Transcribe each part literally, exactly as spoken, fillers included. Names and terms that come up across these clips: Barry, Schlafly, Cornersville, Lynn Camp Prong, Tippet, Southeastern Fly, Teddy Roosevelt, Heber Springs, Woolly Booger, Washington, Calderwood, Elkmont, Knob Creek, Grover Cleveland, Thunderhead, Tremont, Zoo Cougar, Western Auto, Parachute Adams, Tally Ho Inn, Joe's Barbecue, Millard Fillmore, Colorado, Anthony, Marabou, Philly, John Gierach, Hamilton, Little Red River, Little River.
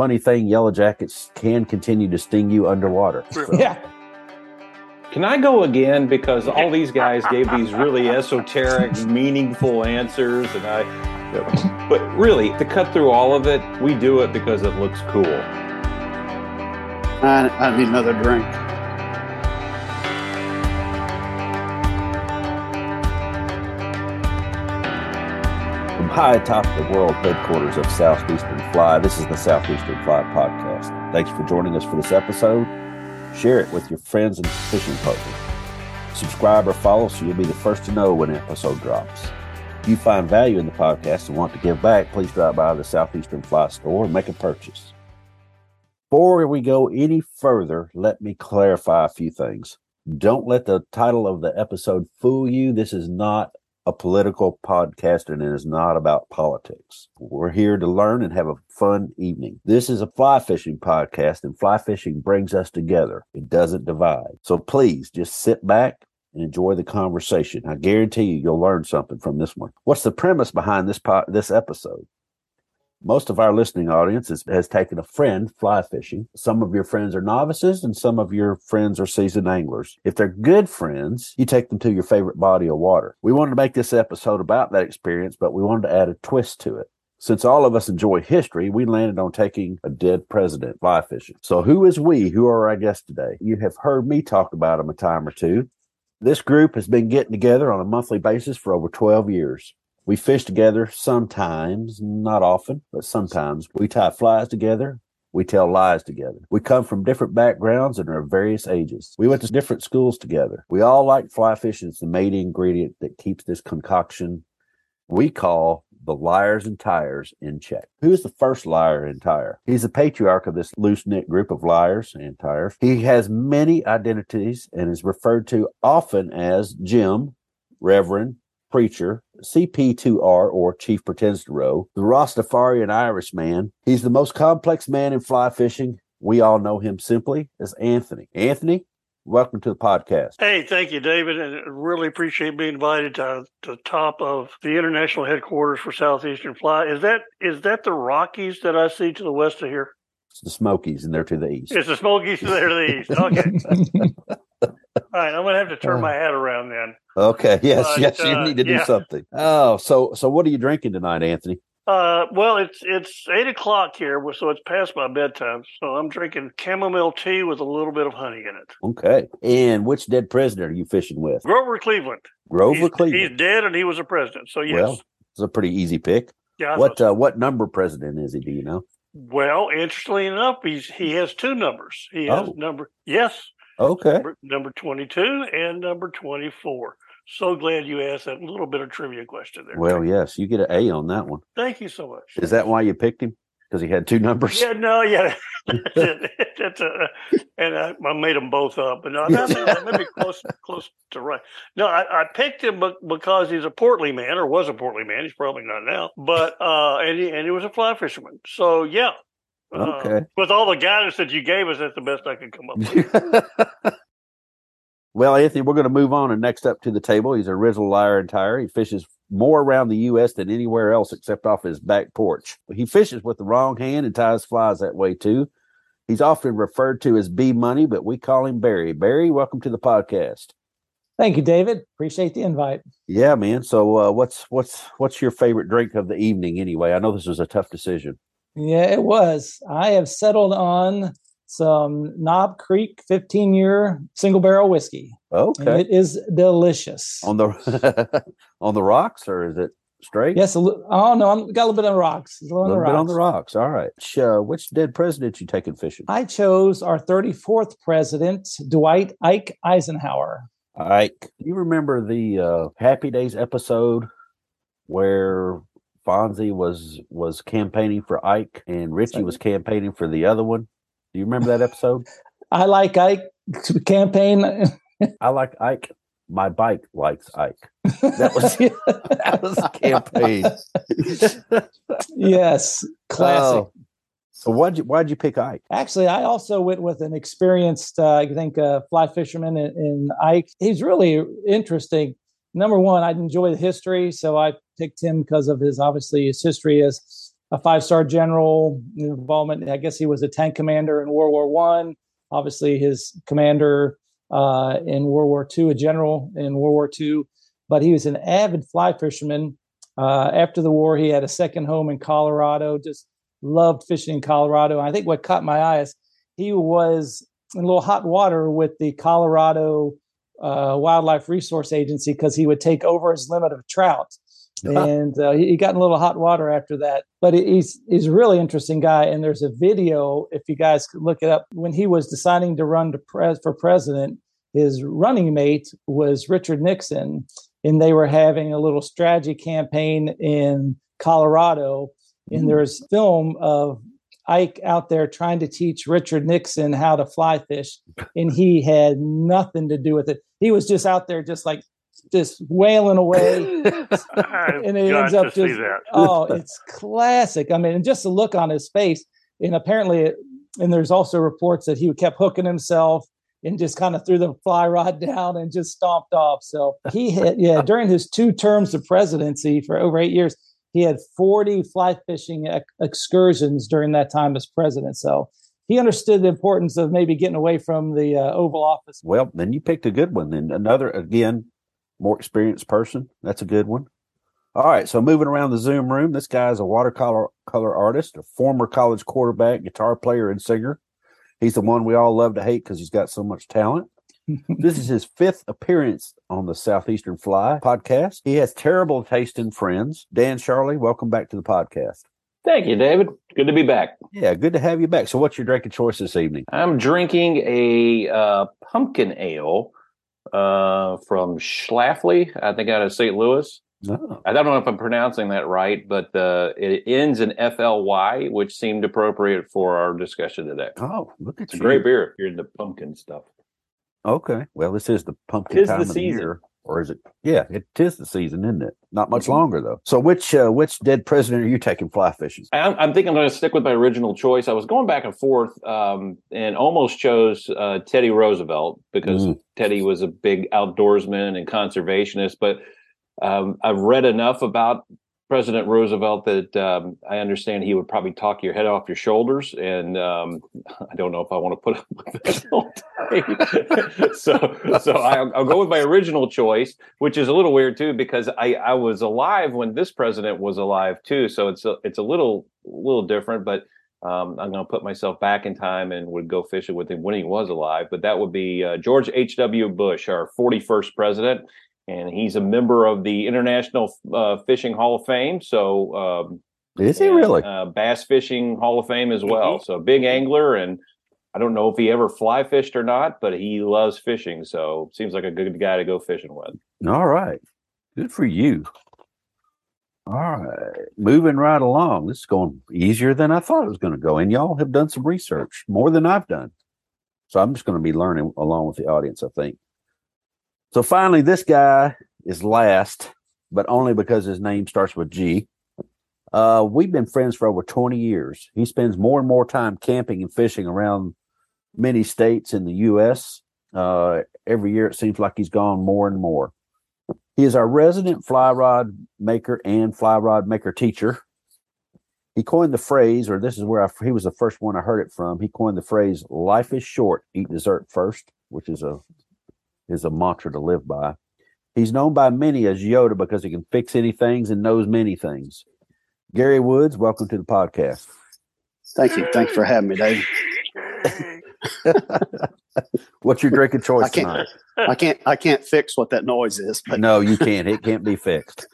funny thing, yellow jackets can continue to sting you underwater. So. Yeah. Can I go again? Because all these guys gave these really esoteric, meaningful answers, and I. But really, to cut through all of it, we do it because it looks cool. I, I need another drink. From high atop the world headquarters of Southeastern Fly, this is the Southeastern Fly podcast. Thanks for joining us for this episode. Share it with your friends and fishing partners. Subscribe or follow so you'll be the first to know when an episode drops. If you find value in the podcast and want to give back, please drop by the Southeastern Fly store and make a purchase. Before we go any further, let me clarify a few things. Don't let the title of the episode fool you. This is not a political podcast, and it is not about politics. We're here to learn and have a fun evening. This is a fly fishing podcast, and fly fishing brings us together. It doesn't divide. So please just sit back and enjoy the conversation. I guarantee you, you'll learn something from this one. What's the premise behind this po- this episode? Most of our listening audience is, has taken a friend fly fishing. Some of your friends are novices, and some of your friends are seasoned anglers. If they're good friends, you take them to your favorite body of water. We wanted to make this episode about that experience, but we wanted to add a twist to it. Since all of us enjoy history, we landed on taking a dead president fly fishing. So who is we? Who are our guests today? You have heard me talk about them a time or two. This group has been getting together on a monthly basis for over twelve years. We fish together sometimes, not often, but sometimes. We tie flies together. We tell lies together. We come from different backgrounds and are of various ages. We went to different schools together. We all like fly fishing. It's the main ingredient that keeps this concoction we call the liars and tires in check. Who's the first liar and tire? He's the patriarch of this loose-knit group of liars and tires. He has many identities and is referred to often as Jim, Reverend, Preacher, C P two R, or Chief Pretends to Row, the Rastafarian Irish man. He's the most complex man in fly fishing. We all know him simply as Anthony. Anthony, welcome to the podcast. Hey, thank you, David, and really appreciate being invited to the top of the international headquarters for Southeastern Fly. Is that is that the Rockies that I see to the west of here? It's the Smokies, and they're to the east. It's the Smokies, and they're to the east. Okay. All right, I'm going to have to turn my hat around then. Okay, yes, but, yes, you uh, need to do yeah. something. Oh, so so what are you drinking tonight, Anthony? Uh, well, it's it's eight o'clock here, so it's past my bedtime. So I'm drinking chamomile tea with a little bit of honey in it. Okay, and which dead president are you fishing with? Grover Cleveland. Grover he's, Cleveland. He's dead, and he was a president. So yes, well, it's a pretty easy pick. Yeah. I what uh, what number president is he? Do you know? Well, interestingly enough, he's he has two numbers. He has oh. number yes. Okay. Number, number twenty-two and number twenty-four. So glad you asked that little bit of trivia question there. Well, yes, you get an A on that one. Thank you so much. Is that why you picked him? Because he had two numbers? Yeah, no, yeah. That's a, and I, I made them both up. But no, that may be close, close to right. No, I, I picked him because he's a portly man, or was a portly man. He's probably not now. But uh, and, he, and he was a fly fisherman. So, yeah. Okay. Uh, with all the guidance that you gave us, that's the best I could come up with. Well, Anthony, we're going to move on and next up to the table. He's a original liar and tire. He fishes more around the U S than anywhere else except off his back porch. He fishes with the wrong hand and ties flies that way, too. He's often referred to as B Money, but we call him Barry. Barry, welcome to the podcast. Thank you, David. Appreciate the invite. Yeah, man. So uh, what's what's what's your favorite drink of the evening anyway? I know this was a tough decision. Yeah, it was. I have settled on some Knob Creek fifteen-year single barrel whiskey. Okay, it is delicious. On the on the rocks, or is it straight? Yes. A li- oh no, I got a little bit on rocks. A little, a little on the bit rocks. on the rocks. All right. Which, uh, which dead president you taking fishing? I chose our thirty-fourth president, Dwight Ike Eisenhower. Ike, you remember the uh, Happy Days episode where Fonzie was was campaigning for Ike, and Richie was campaigning for the other one? Do you remember that episode? I like Ike campaign. I like Ike. My bike likes Ike. That was that was the campaign. Yes, classic. Oh. So why'd you, why'd you pick Ike? Actually, I also went with an experienced, uh, I think, uh, fly fisherman in, in Ike. He's really interesting. Number one, I enjoy the history, so I picked him because of his, obviously, his history as a five-star general involvement. I guess he was a tank commander in World War One. Obviously, his commander uh, in World War Two, a general in World War Two. But he was an avid fly fisherman. Uh, after the war, he had a second home in Colorado. Just loved fishing in Colorado. And I think what caught my eye is he was in a little hot water with the Colorado uh, Wildlife Resource Agency because he would take over his limit of trout. And uh, he got in a little hot water after that. But he's he's a really interesting guy. And there's a video, if you guys could look it up, when he was deciding to run to pres- for president, his running mate was Richard Nixon. And they were having a little strategy campaign in Colorado. And there's film of Ike out there trying to teach Richard Nixon how to fly fish. And he had nothing to do with it. He was just out there just like, just wailing away, and it ends up just oh, it's classic. I mean, and just the look on his face, and apparently, it, and there's also reports that he kept hooking himself and just kind of threw the fly rod down and just stomped off. So he had, yeah, during his two terms of presidency for over eight years, he had forty fly fishing ex- excursions during that time as president. So he understood the importance of maybe getting away from the uh, Oval Office. Well, then you picked a good one. And another again. More experienced person. That's a good one. All right. So moving around the Zoom room, this guy is a watercolor color artist, a former college quarterback, guitar player, and singer. He's the one we all love to hate because he's got so much talent. This is his fifth appearance on the Southeastern Fly podcast. He has terrible taste in friends. Dan Charlie, welcome back to the podcast. Thank you, David. Good to be back. Yeah, good to have you back. So what's your drink of choice this evening? I'm drinking a uh, pumpkin ale. Uh, from Schlafly, I think out of Saint Louis. Oh. I don't know if I'm pronouncing that right, but uh, it ends in F L Y, which seemed appropriate for our discussion today. Oh, look at it's you. It's a great beer if you're into pumpkin stuff. Okay. Well, this is the pumpkin is time the of season. The year. Or is it? Yeah, it is the season, isn't it? Not much longer, though. So which uh, which dead president are you taking fly fishing? I'm, I'm thinking I'm going to stick with my original choice. I was going back and forth um, and almost chose uh, Teddy Roosevelt because mm. Teddy was a big outdoorsman and conservationist. But um, I've read enough about President Roosevelt that um, I understand he would probably talk your head off your shoulders. And um, I don't know if I want to put up with that all day. so so I'll, I'll go with my original choice, which is a little weird, too, because I, I was alive when this president was alive, too. So it's a, it's a little little different, but um, I'm going to put myself back in time and would go fishing with him when he was alive. But that would be uh, George H W. Bush, our forty-first president. And he's a member of the International uh, Fishing Hall of Fame. So, um, is he and, really? Uh, Bass Fishing Hall of Fame as well. Mm-hmm. So, big angler. And I don't know if he ever fly fished or not, but he loves fishing. So, seems like a good guy to go fishing with. All right. Good for you. All right. Moving right along. This is going easier than I thought it was going to go. And y'all have done some research more than I've done. So, I'm just going to be learning along with the audience, I think. So finally, this guy is last, but only because his name starts with G. Uh, we've been friends for over twenty years. He spends more and more time camping and fishing around many states in the U S. Uh, every year, it seems like he's gone more and more. He is our resident fly rod maker and fly rod maker teacher. He coined the phrase, or this is where I, he was the first one I heard it from. He coined the phrase, life is short, eat dessert first, which is a... is a mantra to live by. He's known by many as Yoda because he can fix any things and knows many things. Gary Woods, welcome to the podcast. Thank you. Thanks for having me, Dave. What's your drink of choice I can't, tonight? I can't I can't fix what that noise is. But. No, you can't. It can't be fixed.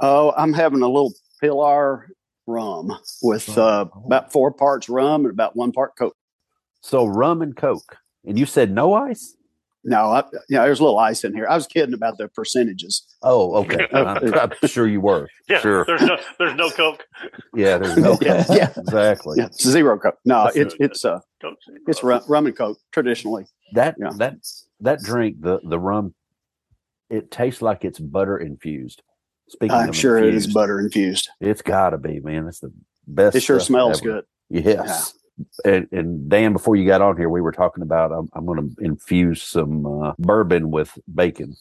Oh, I'm having a little Pilar rum with uh, about four parts rum and about one part Coke. So rum and Coke. And you said no ice? No, I, you know, there's a little ice in here. I was kidding about the percentages. Oh, okay. I'm, I'm sure you were. Yeah, sure. There's no, there's no Coke. Yeah, there's no Coke. Yeah, yeah. Exactly. Yeah, zero Coke. No, it, it's uh, Coke it's rum, rum and Coke traditionally. That yeah. that that drink, the the rum, it tastes like it's butter infused. Speaking, I'm of sure infused, it is butter infused. It's got to be, man. It's the best. It sure smells ever. Good. Yes. Yeah. And, and Dan, before you got on here, we were talking about I'm, I'm going to infuse some uh, bourbon with bacon.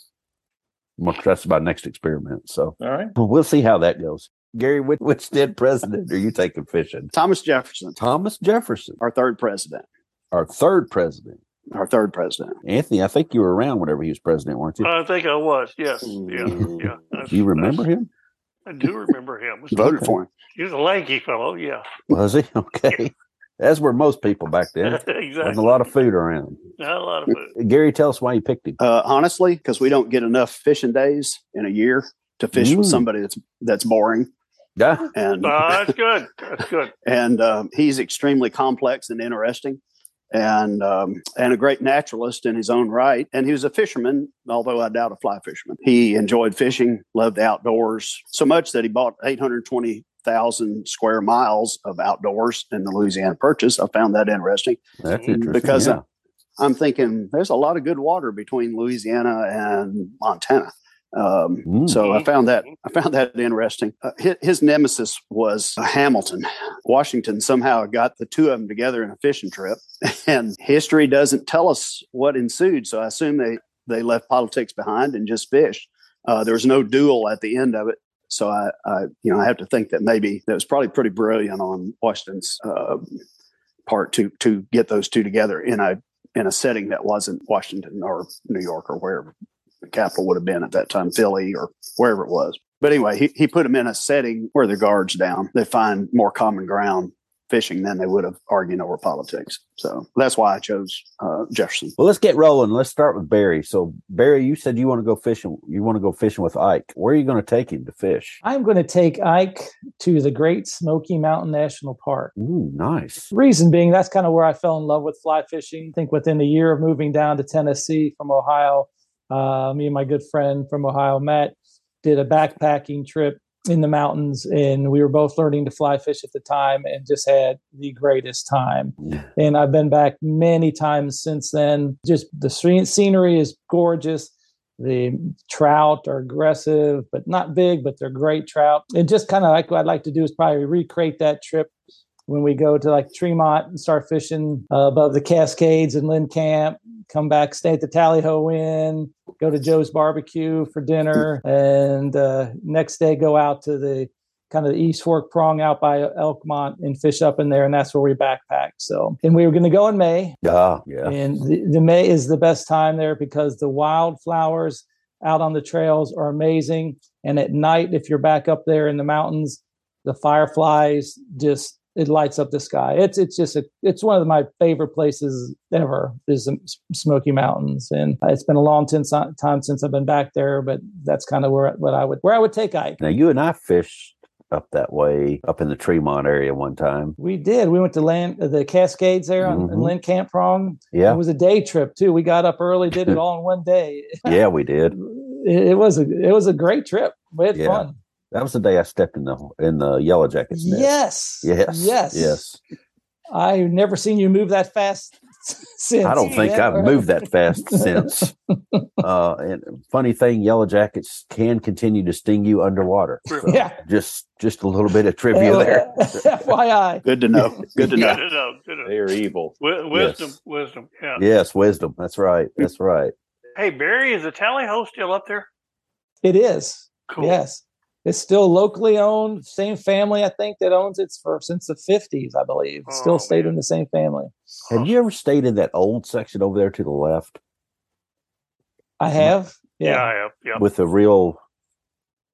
That's my next experiment. So all right. We'll see how that goes. Gary Woods dead president are you taking fishing? Thomas Jefferson. Thomas Jefferson. Our third president. Our third president. Our third president. Anthony, I think you were around whenever he was president, weren't you? I think I was, yes. Yeah, yeah. That's, do you remember him? I do remember him. Voted okay. for him. He was a lanky fellow, yeah. Was he? Okay. Yeah. As were most people back then. Exactly. There's a lot of food around. Not a lot of food. Gary, tell us why you picked him. Uh, honestly, because we don't get enough fishing days in a year to fish mm. with somebody that's that's boring. Yeah. And, uh, that's good. That's good. And um, he's extremely complex and interesting. And um, and a great naturalist in his own right. And he was a fisherman, although I doubt a fly fisherman. He enjoyed fishing, loved outdoors so much that he bought eight hundred twenty thousand square miles of outdoors in the Louisiana Purchase. I found that interesting. That's interesting. Because yeah. I'm thinking there's a lot of good water between Louisiana and Montana. Um, mm. So I found that I found that interesting. Uh, his, his nemesis was uh, Hamilton. Washington somehow got the two of them together in a fishing trip, and history doesn't tell us what ensued. So I assume they, they left politics behind and just fished. Uh, there was no duel at the end of it. So I, I you know I have to think that maybe that was probably pretty brilliant on Washington's uh, part to to get those two together in a in a setting that wasn't Washington or New York or wherever the capital would have been at that time, Philly or wherever it was. But anyway, he, he put them in a setting where the guard's down. They find more common ground fishing than they would have arguing over politics. So that's why I chose uh, Jefferson. Well, let's get rolling. Let's start with Barry. So Barry, you said you want to go fishing. You want to go fishing with Ike. Where are you going to take him to fish? I'm going to take Ike to the Great Smoky Mountain National Park. Ooh, nice. Reason being, that's kind of where I fell in love with fly fishing. I think within a year of moving down to Tennessee from Ohio, Uh, me and my good friend from Ohio, Matt, did a backpacking trip in the mountains, and we were both learning to fly fish at the time and just had the greatest time. And I've been back many times since then. Just the scenery is gorgeous. The trout are aggressive, but not big, but they're great trout. And just kind of like what I'd like to do is probably recreate that trip when we go to like Tremont and start fishing uh, above the Cascades and Lynn Camp, come back, stay at the Tally Ho Inn, go to Joe's Barbecue for dinner, and uh, next day go out to the kind of the East Fork Prong out by Elkmont and fish up in there, and that's where we backpack. So, and we were going to go in May. Yeah, yeah. And the, the May is the best time there because the wildflowers out on the trails are amazing, and at night, if you're back up there in the mountains, the fireflies just it lights up the sky. It's it's just a it's one of my favorite places ever is the Smoky Mountains, and it's been a long time since I've been back there. But that's kind of where what I would where I would take Ike. Now you and I fished up that way, up in the Tremont area one time. We did. We went to land the Cascades there on mm-hmm. Lynn Camp Prong. Yeah, it was a day trip too. We got up early, did it all in one day. Yeah, we did. It, it was a it was a great trip. We had yeah. fun. That was the day I stepped in the in the Yellow Jackets nest. Yes. Yes. Yes. Yes. I've never seen you move that fast since. I don't think ever. I've moved that fast since. Uh, and funny thing, Yellow Jackets can continue to sting you underwater. So yeah. Just just a little bit of trivia there. F Y I. Good to know. Good to know. Good to know. Good to know. They're evil. W- wisdom. Yes. Wisdom. Yeah. Yes, wisdom. That's right. That's right. Hey, Barry, is the Tally Ho still up there? It is. Cool. Yes. It's still locally owned, same family, I think, that owns it for since the fifties, I believe. It's still oh, stayed man. in the same family. Have you ever stayed in that old section over there to the left? I have. Yeah, yeah I have. Yeah. With the real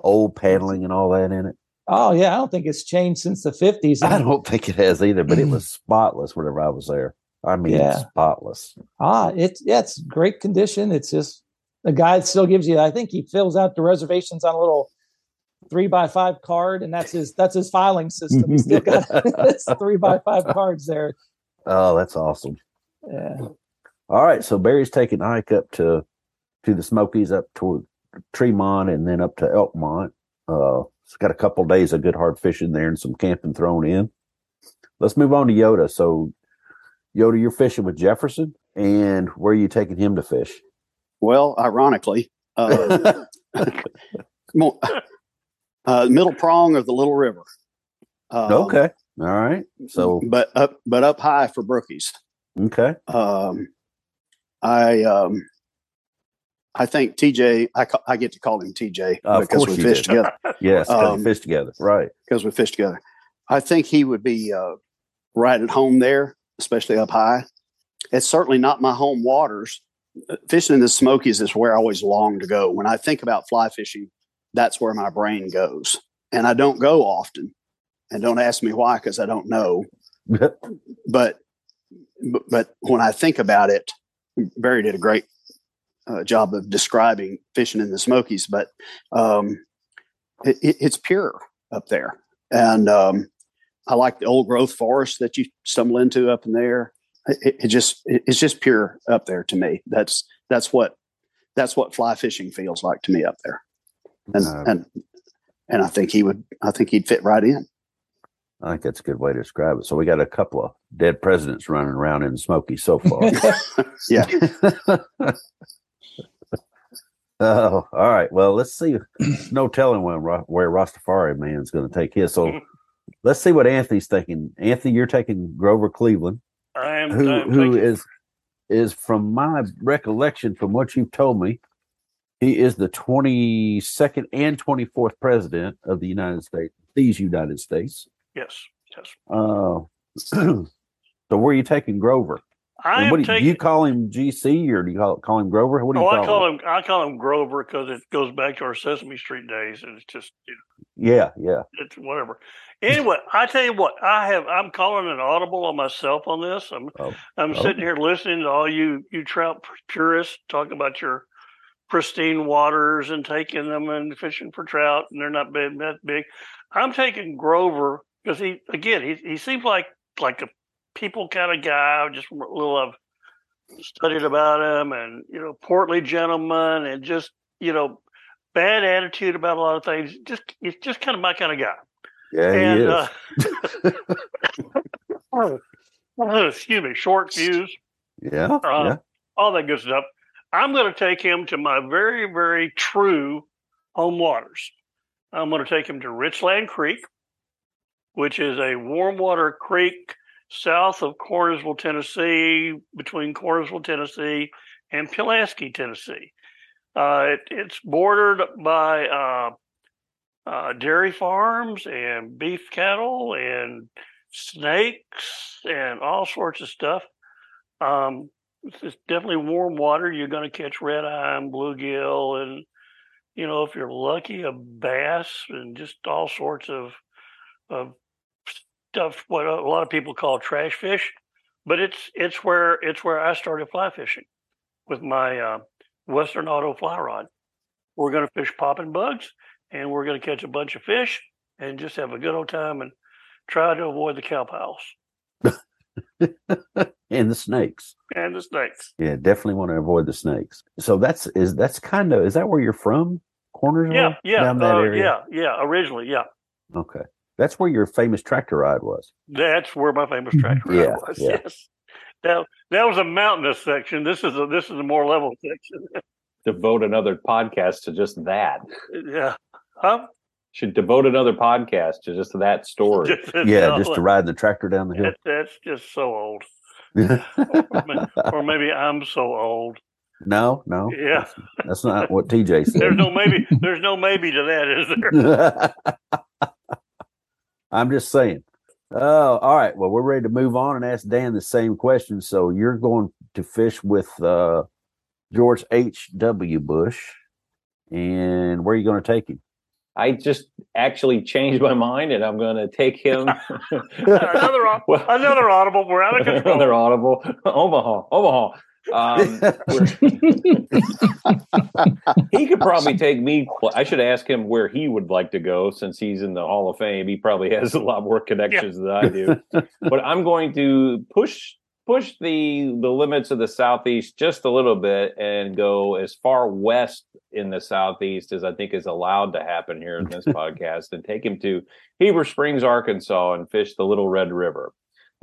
old paneling and all that in it? Oh, yeah. I don't think it's changed since the fifties. I don't think it has either, but it was spotless whenever I was there. I mean, yeah. spotless. Ah, it's, yeah, it's great condition. It's just a guy that still gives you, I think he fills out the reservations on a little three by five card, and that's his that's his filing system. He's still got three by five cards there. Oh, that's awesome. Yeah. All right. So Barry's taking Ike up to to the Smokies, up toward Tremont, and then up to Elkmont. Uh it's got a couple of days of good hard fishing there and some camping thrown in. Let's move on to Yoda. So Yoda, you're fishing with Jefferson, and where are you taking him to fish? Well, ironically, uh more, Uh, middle prong of the Little River. Um, okay. All right. So, but up, but up high for brookies. Okay. Um, I um, I think T J, I, ca- I get to call him T J uh, because we fish do. together. Yes, because um, we fish together. Right. Because we fish together. I think he would be uh, right at home there, especially up high. It's certainly not my home waters. Fishing in the Smokies is where I always long to go. When I think about fly fishing, that's where my brain goes. And I don't go often. And don't ask me why, because I don't know. but but when I think about it, Barry did a great uh, job of describing fishing in the Smokies, but um, it, it's pure up there. And um, I like the old growth forest that you stumble into up in there. It, it just it, it's just pure up there to me. That's that's what that's what fly fishing feels like to me up there. And uh, and and I think he would I think he'd fit right in. I think that's a good way to describe it. So we got a couple of dead presidents running around in the Smokies so far. Yeah. Oh, all right. Well, let's see. There's no telling when, where Rastafari Man's going to take his. So let's see what Anthony's thinking. Anthony, you're taking Grover Cleveland. I am. Who, I am who is, is, from my recollection, from what you've told me, he is the twenty-second and twenty-fourth president of the United States, these United States. Yes. Yes. Uh, so where are you taking Grover? I am what do, taking, do you call him G C or do you call, call him Grover? What do you oh, call, I call him? him? I call him Grover because it goes back to our Sesame Street days, and it's just it, yeah, yeah. It's whatever. Anyway, I tell you what, I have. I'm calling an audible on myself on this. I'm oh, I'm oh. sitting here listening to all you you trout purists talking about your pristine waters and taking them and fishing for trout, and they're not big, that big. I'm taking Grover. Because he again, he he seems like like a people kind of guy. Just a little I've studied about him, and you know, portly gentleman, and just you know, bad attitude about a lot of things. Just it's just kind of my kind of guy. Yeah, and, he is. Uh, excuse me, short fuse. Yeah, uh, yeah, all that good stuff. I'm going to take him to my very very true home waters. I'm going to take him to Richland Creek, which is a warm water creek south of Cornersville, Tennessee, between Cornersville, Tennessee, and Pulaski, Tennessee. Uh, it, it's bordered by uh, uh, dairy farms and beef cattle and snakes and all sorts of stuff. Um, it's, it's definitely warm water. You're going to catch red eye and bluegill and, you know, if you're lucky, a bass and just all sorts of of stuff what a lot of people call trash fish, but it's it's where it's where I started fly fishing with my uh, Western Auto fly rod. We're going to fish popping bugs, and we're going to catch a bunch of fish and just have a good old time and try to avoid the cow piles and the snakes and the snakes. Yeah, definitely want to avoid the snakes. So that's is that's kind of is that where you're from, Cornersville? Yeah, yeah, down that uh, area? yeah, yeah. Originally, yeah. Okay. That's where your famous tractor ride was. That's where my famous tractor yeah, ride was. Yeah. Yes, that that was a mountainous section. This is a this is a more level section. Devote another podcast to just that. Yeah, huh? Should devote another podcast to just that story. just, yeah, no, just to ride the tractor down the hill. That, that's just so old. or, or maybe I'm so old. No, no. Yeah, that's, that's not what T J said. There's no maybe. There's no maybe to that, is there? I'm just saying. Oh, all right. Well, we're ready to move on and ask Dan the same question. So you're going to fish with uh, George H W. Bush. And where are you going to take him? I just actually changed my mind, and I'm going to take him. another, well, another audible. We're out of control. Another audible. Omaha. Omaha. Um, he could probably take me. I should ask him where he would like to go, since he's in the Hall of Fame. He probably has a lot more connections yeah. than I do. But I'm going to push push the the limits of the Southeast just a little bit and go as far west in the Southeast as I think is allowed to happen here in this podcast, and take him to Heber Springs, Arkansas, and fish the Little Red River,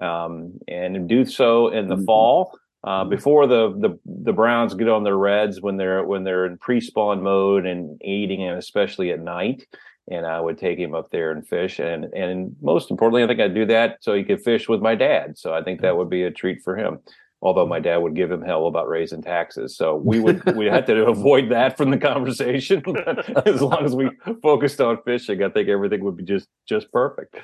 um, and do so in the mm-hmm. fall. Uh, before the, the the Browns get on their reds when they're when they're in pre-spawn mode and eating, and especially at night. And I would take him up there and fish, and and most importantly, I think I'd do that so he could fish with my dad. So I think that would be a treat for him. although my dad would give him hell about raising taxes. So we would we had to avoid that from the conversation. But as long as we focused on fishing, I think everything would be just just perfect.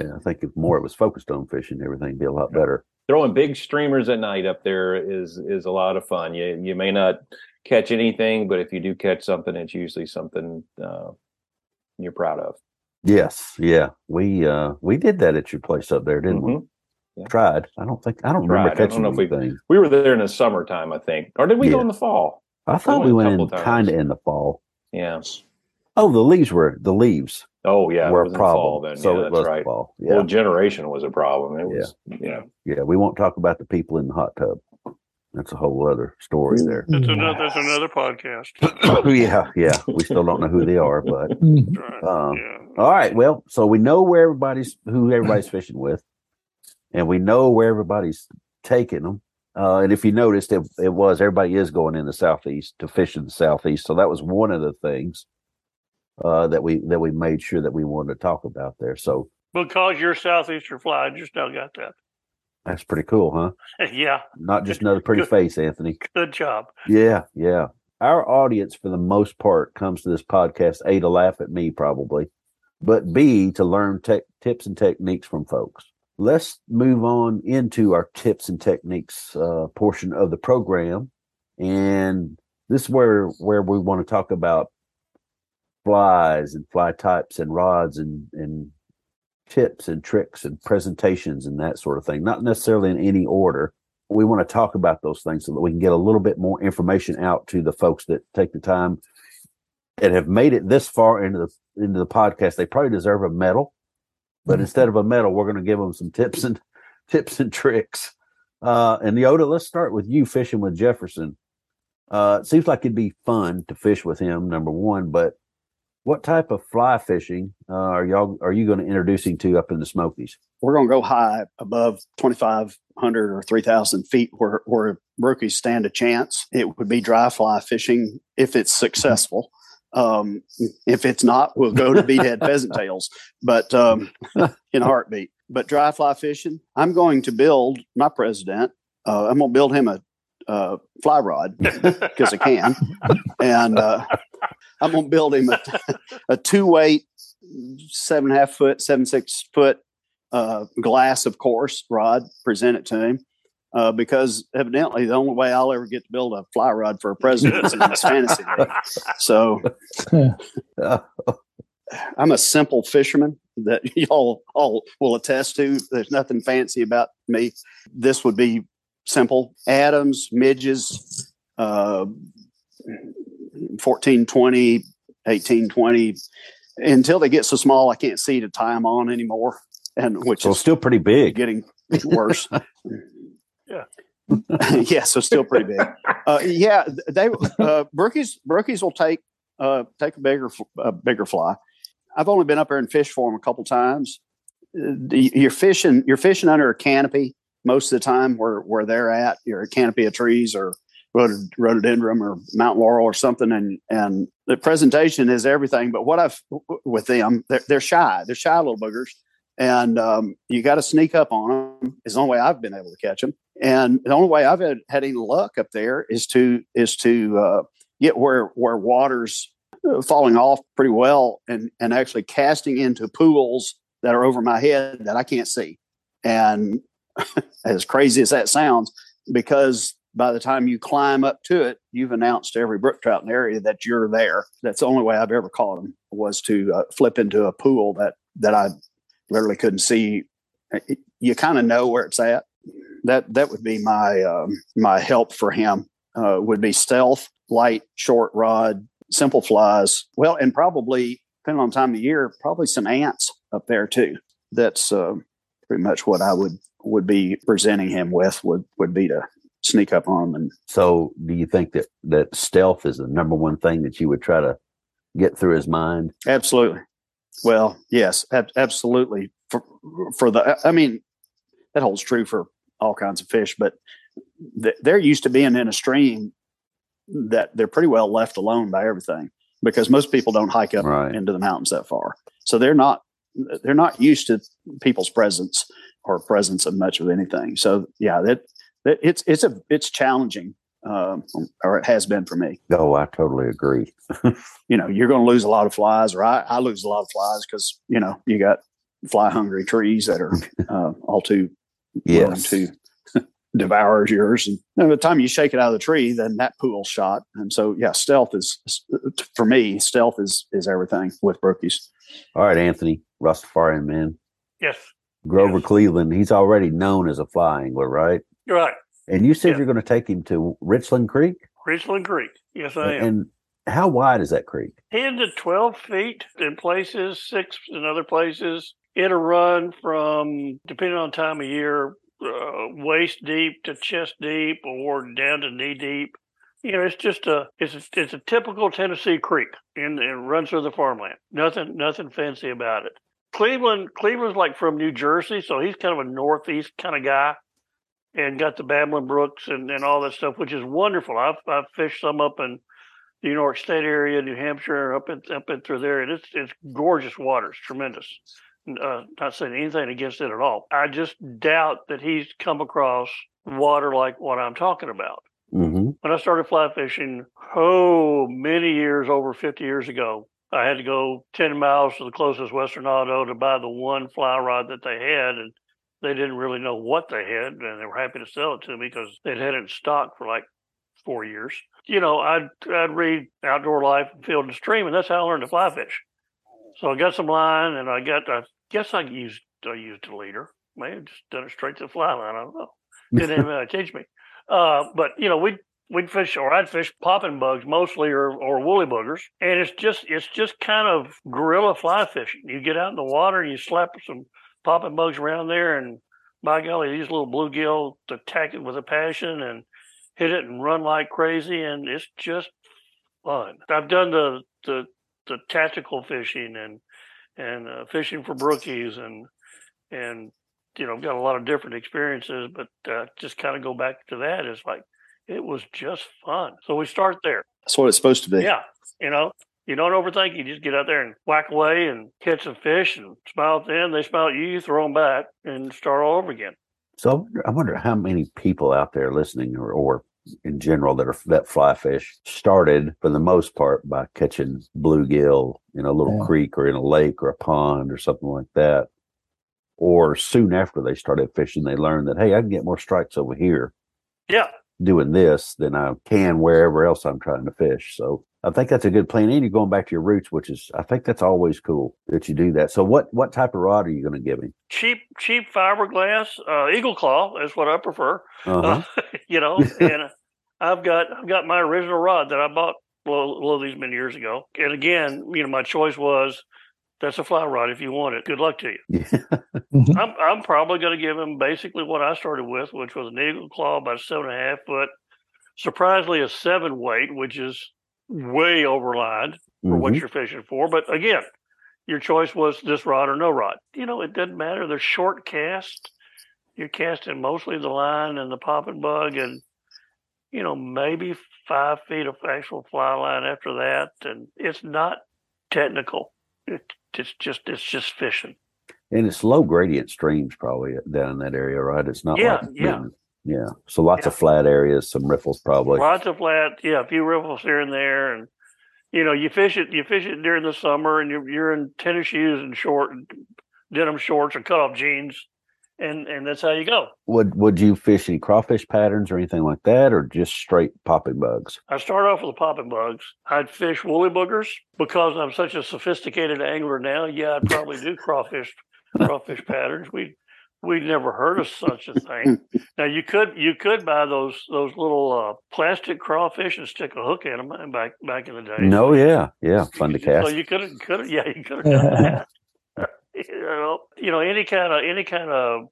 Yeah, I think if more it was focused on fishing, everything would be a lot better. Throwing big streamers at night up there is is a lot of fun. You you may not catch anything, but if you do catch something, it's usually something uh, you're proud of. Yes, yeah, we uh, we did that at your place up there, didn't mm-hmm. we? Yeah. Tried. I don't think I don't Tried. remember catching I don't know anything. If we, we were there in the summertime, I think, or did we yeah. go in the fall? I thought we went, we went in kind of in the fall. Yeah. Oh, the leaves were the leaves. Oh yeah, were it was a problem. Then. So yeah, it was right. fall. Yeah. The whole generation was a problem. It was, yeah. You know. Yeah, we won't talk about the people in the hot tub. That's a whole other story there. That's another, that's another podcast. yeah, yeah. We still don't know who they are, but right. um, yeah. all right. Well, so we know where everybody's who everybody's fishing with, and we know where everybody's taking them. Uh, and if you noticed, it, it was everybody is going in the southeast to fish in the southeast. So that was one of the things uh, that we that we made sure that we wanted to talk about there. So because you're Southeastern Fly, I just now got that. That's pretty cool, huh? Yeah. Not just another pretty good, face, Anthony. Good job. Yeah, yeah. Our audience, for the most part, comes to this podcast, A, to laugh at me, probably, but B, to learn te- tips and techniques from folks. Let's move on into our tips and techniques uh, portion of the program. And this is where, where we want to talk about flies and fly types and rods and, and tips and tricks and presentations and that sort of thing, not necessarily in any order. We want to talk about those things so that we can get a little bit more information out to the folks that take the time and have made it this far into the, into the podcast. They probably deserve a medal, but instead of a medal, we're going to give them some tips and tips and tricks. Uh, and Yoda, let's start with you fishing with Jefferson. Uh, it seems like it'd be fun to fish with him, number one, but what type of fly fishing uh, are y'all are you going to introduce him to up in the Smokies? We're going to go high above twenty-five hundred or three thousand feet where, where rookies stand a chance. It would be dry fly fishing if it's successful. Um, if it's not, we'll go to beadhead pheasant tails, but um, in a heartbeat. But dry fly fishing, I'm going to build my president. Uh, I'm going to build him a uh, fly rod because I can. And uh, I'm going to build him a, a two weight, seven and a half foot, seven, six foot uh, glass, of course, rod, present it to him. Uh, because evidently the only way I'll ever get to build a fly rod for a president is in this fantasy league. So I'm a simple fisherman that y'all all will attest to. There's nothing fancy about me. This would be simple. Adams, midges, uh, fourteen twenty, eighteen twenty, until they get so small I can't see to tie them on anymore. And which so is still pretty big, getting worse. Yeah. yeah. So still pretty big. Uh, yeah. They, uh, brookies, brookies will take, uh, take a bigger, a bigger fly. I've only been up there and fished for them a couple times. You're fishing, you're fishing under a canopy most of the time where, where they're at. You're a canopy of trees or rhod- rhododendron or mountain laurel or something. And, and the presentation is everything. But what I've with them, they're, they're shy. They're shy little boogers. And um, you got to sneak up on them is the only way I've been able to catch them. And the only way I've had, had any luck up there is to is to uh, get where where water's falling off pretty well and, and actually casting into pools that are over my head that I can't see. And as crazy as that sounds, because by the time you climb up to it, you've announced to every brook trout in the area that you're there. That's the only way I've ever caught them was to uh, flip into a pool that, that I literally couldn't see. You kind of know where it's at. That that would be my um, my help for him. Uh, would be stealth, light, short rod, simple flies. Well, and probably depending on the time of year, probably some ants up there too. That's uh, pretty much what I would would be presenting him with. Would would be to sneak up on him. And so, do you think that that stealth is the number one thing that you would try to get through his mind? Absolutely. Well, yes, ab- absolutely. For for the, I mean, that holds true for all kinds of fish, but th- they're used to being in a stream that they're pretty well left alone by everything because most people don't hike up right. into the mountains that far. So they're not, they're not used to people's presence or presence of much of anything. So yeah, that it's it's a it's challenging, um, or it has been for me. Oh, I totally agree. You know, you're going to lose a lot of flies, or I, I lose a lot of flies because, you know, you got fly hungry trees that are uh, all too yes. willing to devour yours. And by the time you shake it out of the tree, then that pool's shot. And so, yeah, stealth is, for me, stealth is is everything with brookies. All right, Anthony, Rastafarian man. Yes. Grover yes. Cleveland, he's already known as a fly angler, right? You're right. And you said yeah. you're going to take him to Richland Creek? Richland Creek. Yes, I am. And how wide is that creek? ten to twelve feet in places, six in other places. It'll run from, depending on time of year, uh, waist deep to chest deep or down to knee deep. You know, it's just a it's a, it's a typical Tennessee creek, and it runs through the farmland. Nothing nothing fancy about it. Cleveland Cleveland's like from New Jersey, so he's kind of a northeast kind of guy, and got the Babbling Brooks and, and all that stuff, which is wonderful. I've I've fished some up in the New York State area, New Hampshire, up in up in through there, and it's it's gorgeous waters, tremendous. Uh, not saying anything against it at all. I just doubt that he's come across water like what I'm talking about. Mm-hmm. When I started fly fishing, oh, many years, over fifty years ago, I had to go ten miles to the closest Western Auto to buy the one fly rod that they had, and they didn't really know what they had, and they were happy to sell it to me because they'd had it in stock for like four years. You know, I'd, I'd read Outdoor Life and Field and Stream, and that's how I learned to fly fish. So I got some line, and I got, I guess I used I used a leader. Maybe I just done it straight to the fly line. I don't know. Didn't anybody teach me. Uh, but, you know, we'd, we'd fish, or I'd fish popping bugs mostly, or, or woolly boogers. And it's just it's just kind of guerrilla fly fishing. You get out in the water, and you slap some popping bugs around there, and by golly, these little bluegill attack it with a passion and hit it and run like crazy. And it's just fun. I've done the the the tactical fishing and and uh, fishing for brookies and and you know, I've got a lot of different experiences, but uh, just kind of go back to that. It's like it was just fun. So we start there. That's what it's supposed to be. Yeah, you know, you don't overthink. You just get out there and whack away and catch some fish and smile at them. They smile at you. You throw them back and start all over again. So I wonder, I wonder how many people out there listening or. or in general that are that fly fish started for the most part by catching bluegill in a little yeah. creek or in a lake or a pond or something like that, or soon after they started fishing they learned that, hey, I can get more strikes over here yeah doing this than I can wherever else I'm trying to fish. So I think that's a good plan, and you're going back to your roots, which is, I think that's always cool that you do that. So what what type of rod are you going to give him? Cheap, cheap fiberglass, uh, eagle claw is what I prefer. Uh-huh. Uh, you know, and I've got I've got my original rod that I bought below, below these many years ago. And again, you know, my choice was, that's a fly rod if you want it. Good luck to you. Yeah. I'm I'm probably going to give him basically what I started with, which was an eagle claw, about seven and a half foot. Surprisingly, a seven weight, which is way overlined for mm-hmm. what you're fishing for. But again, your choice was this rod or no rod. You know, it doesn't matter. They're short cast. You're casting mostly the line and the popping bug and, you know, maybe five feet of actual fly line after that. And it's not technical. It, it's just it's just fishing. And it's low gradient streams probably down in that area, right? It's not yeah, like yeah. Mountain. Yeah. So lots yeah. of flat areas, some riffles probably. Lots of flat, yeah, a few riffles here and there. And you know, you fish it you fish it during the summer and you're you're in tennis shoes and short denim shorts or cut off jeans and, and that's how you go. Would would you fish any crawfish patterns or anything like that, or just straight popping bugs? I start off with the popping bugs. I'd fish woolly boogers because I'm such a sophisticated angler now. Yeah, I'd probably do crawfish crawfish patterns. We We'd never heard of such a thing. Now you could you could buy those those little uh, plastic crawfish and stick a hook in them back back in the day. No, yeah, yeah, fun to cast. So you could could yeah you could have done that. you know, you know any kind of any kind of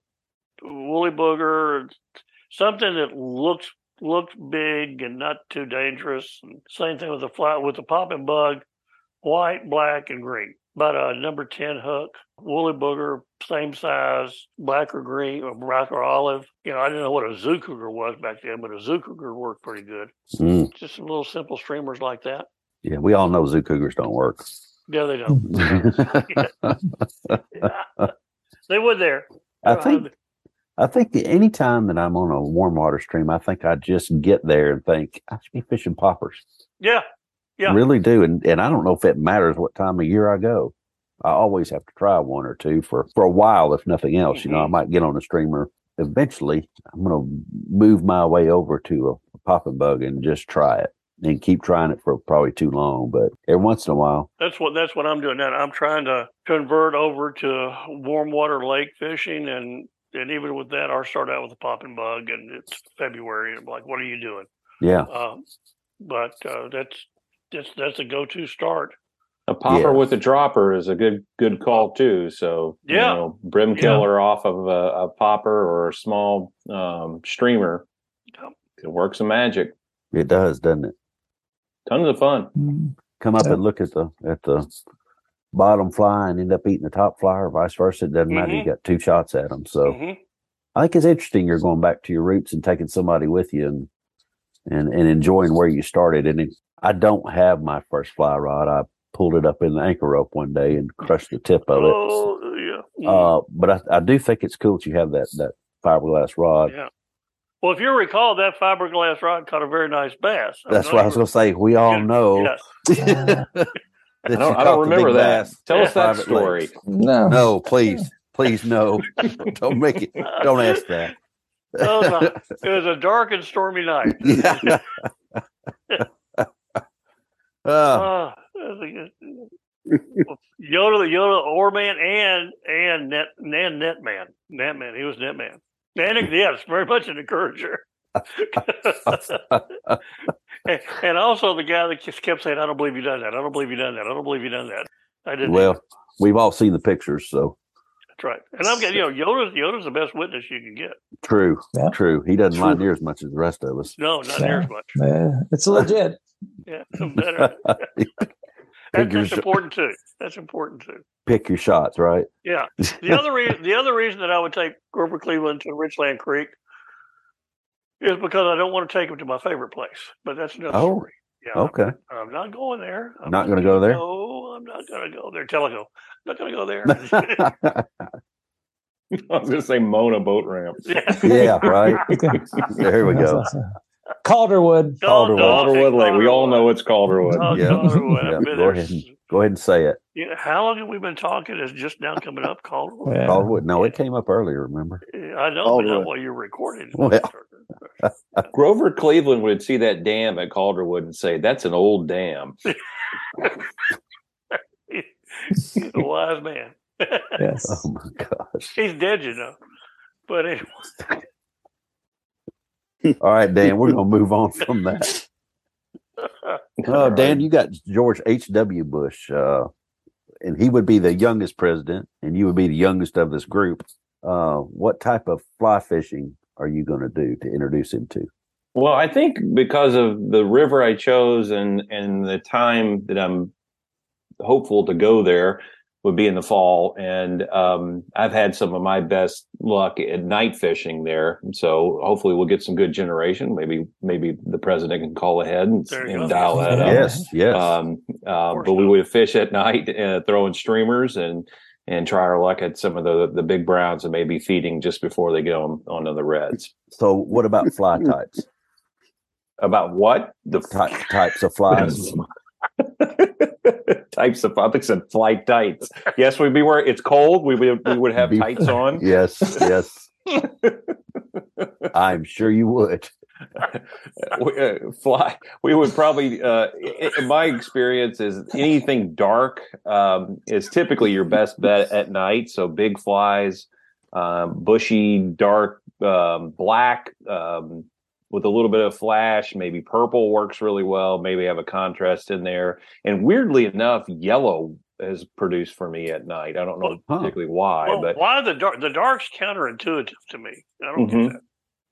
woolly booger, something that looks looks big and not too dangerous. And same thing with the fly with the popping bug, white, black, and green. About a number ten hook, woolly booger, same size, black or green, or black or olive. You know, I didn't know what a zoo cougar was back then, but a zoo cougar worked pretty good. Mm. Just some little simple streamers like that. Yeah, we all know zoo cougars don't work. Yeah, they don't. yeah. They were there. I think, I think the any time that I'm on a warm water stream, I think I just get there and think I should be fishing poppers. Yeah, yeah, really do. And and I don't know if it matters what time of year I go. I always have to try one or two for, for a while, if nothing else. Mm-hmm. You know, I might get on a streamer. Eventually, I'm going to move my way over to a, a popping bug and just try it, and keep trying it for probably too long. But every once in a while, that's what that's what I'm doing now. I'm trying to convert over to warm water lake fishing and. And even with that, I start out with a popping bug, and it's February. And I'm like, what are you doing? Yeah. Uh, but uh, that's that's that's a go-to start. A popper yeah. with a dropper is a good good call too. So yeah, you know, brim killer yeah. off of a, a popper or a small um, streamer. Yep. It works some magic. It does, doesn't it? Tons of fun. Come up yeah. and look at the at the. bottom fly and end up eating the top fly, or vice versa. It doesn't mm-hmm. matter. You got two shots at them. So mm-hmm. I think it's interesting. You're going back to your roots and taking somebody with you and, and, and enjoying where you started. And it, I don't have my first fly rod. I pulled it up in the anchor rope one day and crushed the tip of it. Oh, yeah. Uh, but I, I do think it's cool that you have that, that fiberglass rod. Yeah. Well, if you recall, that fiberglass rod caught a very nice bass. I That's what I was going to say. We all yeah. know. Yes. I don't, I don't remember that. Bass. Tell yeah. us that story. Lakes. No, no, please, please, no. Don't make it. Don't ask that. No, no. It was a dark and stormy night. Yeah. uh, uh, Yoda, Yoda, oar man, and and net, and net man, net man. He was net man. And yes, very much an encourager. and, and also the guy that just kept saying, I don't believe you done that. I don't believe you done that. I don't believe you done that. I didn't. Well, know. We've all seen the pictures, so. That's right. And I've got, you know, Yoda's, Yoda's the best witness you can get. True. Yeah. True. He doesn't lie near as much as the rest of us. No, not yeah. near as much. Yeah. It's legit. yeah. It's better. That, that's shot. important too. That's important too. Pick your shots, right? Yeah. The other reason, the other reason that I would take Grover Cleveland to Richland Creek is because I don't want to take them to my favorite place, but that's another oh, story. Yeah, okay. I'm, I'm not going there. I'm not, not going to go there? No, I'm not going to go there. Teleco. I'm not going to go there. I was going to say Mona boat ramp. Yeah, yeah right? There we go. Calderwood. Calderwood. Calderwood. Calderwood Lake. We all know it's Calderwood. Oh, yeah. Calderwood. Yeah. Go, ahead and, go ahead and say it. Yeah. How long have we been talking? It's just now coming up, Calderwood. Yeah. Calderwood. No, it came up earlier, remember? I know, Calderwood. But not while you were recording. Well. Grover Cleveland would see that dam at Calderwood and say, "That's an old dam." He's a wise man. Yes. Oh my gosh. He's dead, you know. But anyway. All right, Dan, we're gonna move on from that. Oh, Dan, you got George H W. Bush, uh, and he would be the youngest president, and you would be the youngest of this group. Uh, what type of fly fishing are you going to do to introduce him to? Well, I think because of the river I chose and and the time that I'm hopeful to go there would be in the fall. And um, I've had some of my best luck at night fishing there. So hopefully we'll get some good generation. Maybe maybe the president can call ahead and, and dial that up. Yes, yes. Um, uh, but we would fish at night, uh, throwing streamers and and try our luck at some of the, the big browns and maybe feeding just before they go on, onto the reds. So what about fly types? About what? The Ty- types of flies. Types of, I think said fly tights. Yes, we'd be wearing, it's cold. We would, we would have be, tights on. Yes, yes. I'm sure you would. we, uh, fly. We would probably. Uh, it, my experience is anything dark um, is typically your best bet at night. So big flies, um, bushy, dark, um, black, um, with a little bit of flash. Maybe purple works really well. Maybe have a contrast in there. And weirdly enough, yellow has produced for me at night. I don't know well, particularly huh. why, well, but why the dark? The dark's counterintuitive to me. I don't mm-hmm. get that.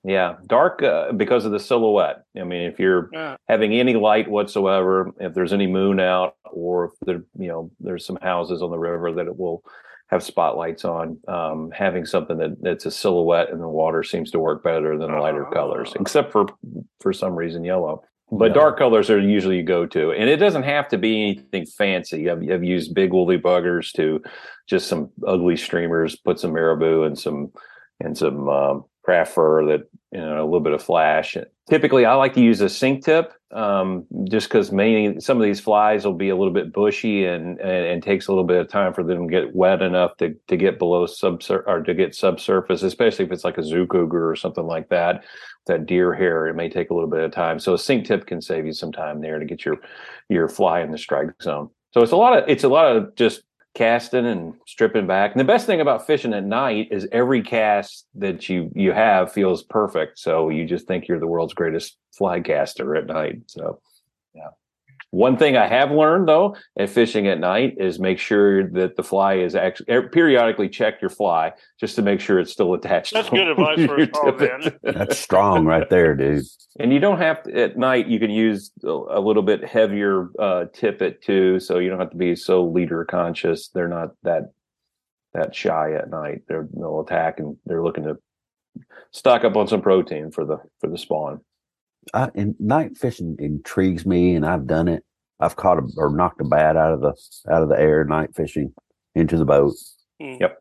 Yeah, dark uh, because of the silhouette. I mean, if you're yeah. having any light whatsoever, if there's any moon out, or if there, you know, there's some houses on the river that it will have spotlights on, um, having something that, that's a silhouette in the water seems to work better than lighter uh-huh. colors, except for for some reason yellow. But yeah. dark colors are usually you go to, and it doesn't have to be anything fancy. I've, I've used big woolly buggers to just some ugly streamers, put some marabou and some and some um, craft fur that, you know, a little bit of flash. Typically, I like to use a sink tip um, just because many some of these flies will be a little bit bushy and, and and takes a little bit of time for them to get wet enough to to get below subsur or to get subsurface, especially if it's like a zoo cougar or something like that. That deer hair, it may take a little bit of time. So a sink tip can save you some time there to get your your fly in the strike zone. So it's a lot of it's a lot of just casting and stripping back. And the best thing about fishing at night is every cast that you you have feels perfect. So you just think you're the world's greatest fly caster at night. So yeah. One thing I have learned though at fishing at night is make sure that the fly is actually periodically check your fly just to make sure it's still attached. That's good advice for us all, man. That's strong right there, dude. And you don't have to, at night you can use a little bit heavier uh, tippet too, so you don't have to be so leader conscious. They're not that that shy at night. They're, they'll attack and they're looking to stock up on some protein for the for the spawn. I, and night fishing intrigues me, and I've done it. I've caught a, or knocked a bat out of the out of the air night fishing into the boat. Yep,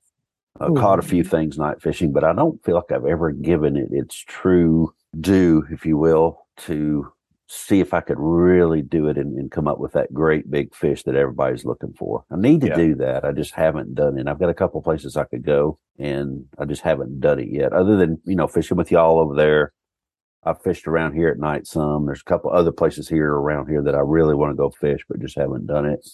I caught a few things night fishing, but I don't feel like I've ever given it its true due, if you will, to see if I could really do it and, and come up with that great big fish that everybody's looking for. I need to yeah. do that. I just haven't done it. I've got a couple places I could go, and I just haven't done it yet. Other than, you know, fishing with y'all over there. I've fished around here at night some. There's a couple other places here around here that I really want to go fish, but just haven't done it.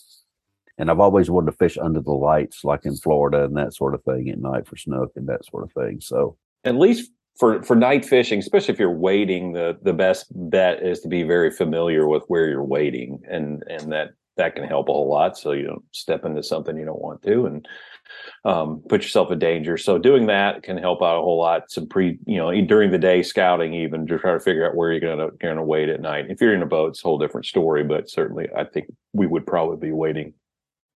And I've always wanted to fish under the lights, like in Florida and that sort of thing at night for snook and that sort of thing. So at least for, for night fishing, especially if you're wading, the, the best bet is to be very familiar with where you're wading. And, and that, that can help a whole lot. So you don't step into something you don't want to and um, put yourself in danger. So doing that can help out a whole lot. Some pre, you know, during the day scouting, even to try to figure out where you're going to, going to wade at night. If you're in a boat, it's a whole different story, but certainly I think we would probably be wading.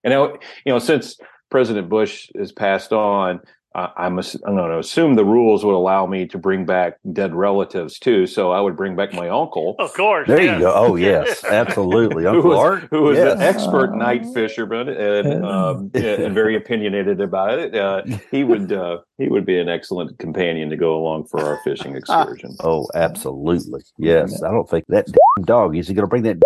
And, I, you know, since President Bush has passed on, uh, I'm, I'm going to assume the rules would allow me to bring back dead relatives too. So I would bring back my uncle. Of course. There yes. you go. Oh, yes. Absolutely. Uncle who was, Art. Who was yes. an expert night fisherman and, um, and very opinionated about it. Uh, he would uh, he would be an excellent companion to go along for our fishing excursion. Oh, absolutely. Yes. I don't think that damn dog, is he going to bring that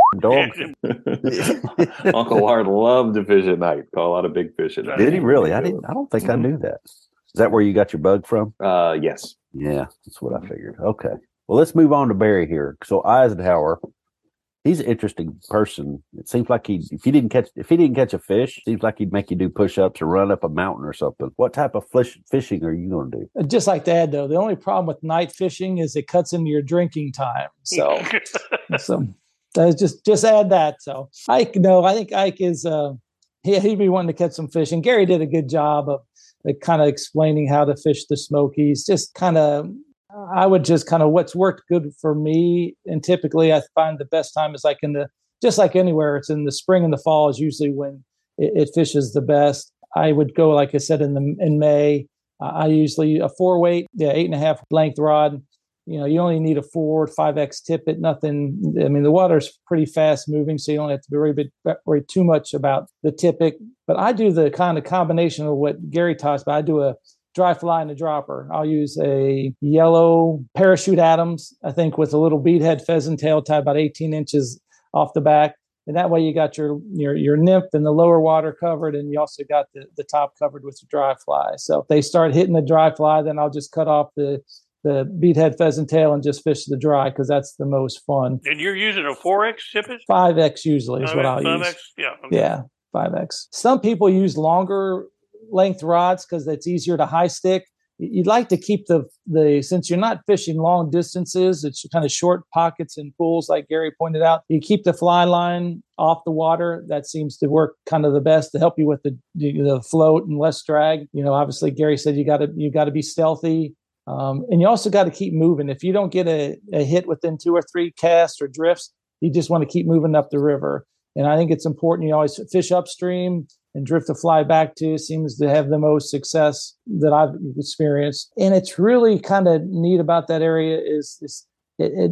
damn dog? Uncle Art loved to fish at night. Caught a lot of big fish at night. Did he really? I didn't. I don't think mm-hmm. I knew that. Is that where you got your bug from? Uh, yes. Yeah, that's what I figured. Okay. Well, let's move on to Barry here. So Eisenhower, he's an interesting person. It seems like he, if he didn't catch, if he didn't catch a fish, it seems like he'd make you do push-ups or run up a mountain or something. What type of fish, fishing are you going to do? I'd just like to add, though, the only problem with night fishing is it cuts into your drinking time. So, so just just add that. So Ike, no, I think Ike is. Uh, he, he'd be wanting to catch some fish, and Gary did a good job of. Kind of explaining how to fish the Smokies, just kind of, I would just kind of what's worked good for me. And typically I find the best time is like in the, just like anywhere, it's in the spring and the fall is usually when it, it fishes the best. I would go, like I said, in the, in May, uh, I usually a four weight, yeah, eight and a half length rod. You know, you only need a four, five X tippet, nothing. I mean, the water's pretty fast moving, so you don't have to worry, worry too much about the tippet. But I do the kind of combination of what Gary taught, but I do a dry fly and a dropper. I'll use a yellow Parachute Adams, I think, with a little beadhead pheasant tail tied about eighteen inches off the back. And that way you got your your, your nymph and the lower water covered, and you also got the, the top covered with the dry fly. So if they start hitting the dry fly, then I'll just cut off the the beadhead pheasant tail and just fish the dry because that's the most fun. And you're using a four X tippet? five X usually is five X, what I'll five X? Use. Yeah. Okay. Yeah, five X. Some people use longer length rods because it's easier to high stick. You'd like to keep the, the since you're not fishing long distances, it's kind of short pockets and pools like Gary pointed out. You keep the fly line off the water. That seems to work kind of the best to help you with the, the float and less drag. You know, obviously Gary said you got to you got to be stealthy. Um, and you also got to keep moving. If you don't get a, a hit within two or three casts or drifts, you just want to keep moving up the river. And I think it's important you always fish upstream and drift the fly back to seems to have the most success that I've experienced. And it's really kind of neat about that area is, is it, it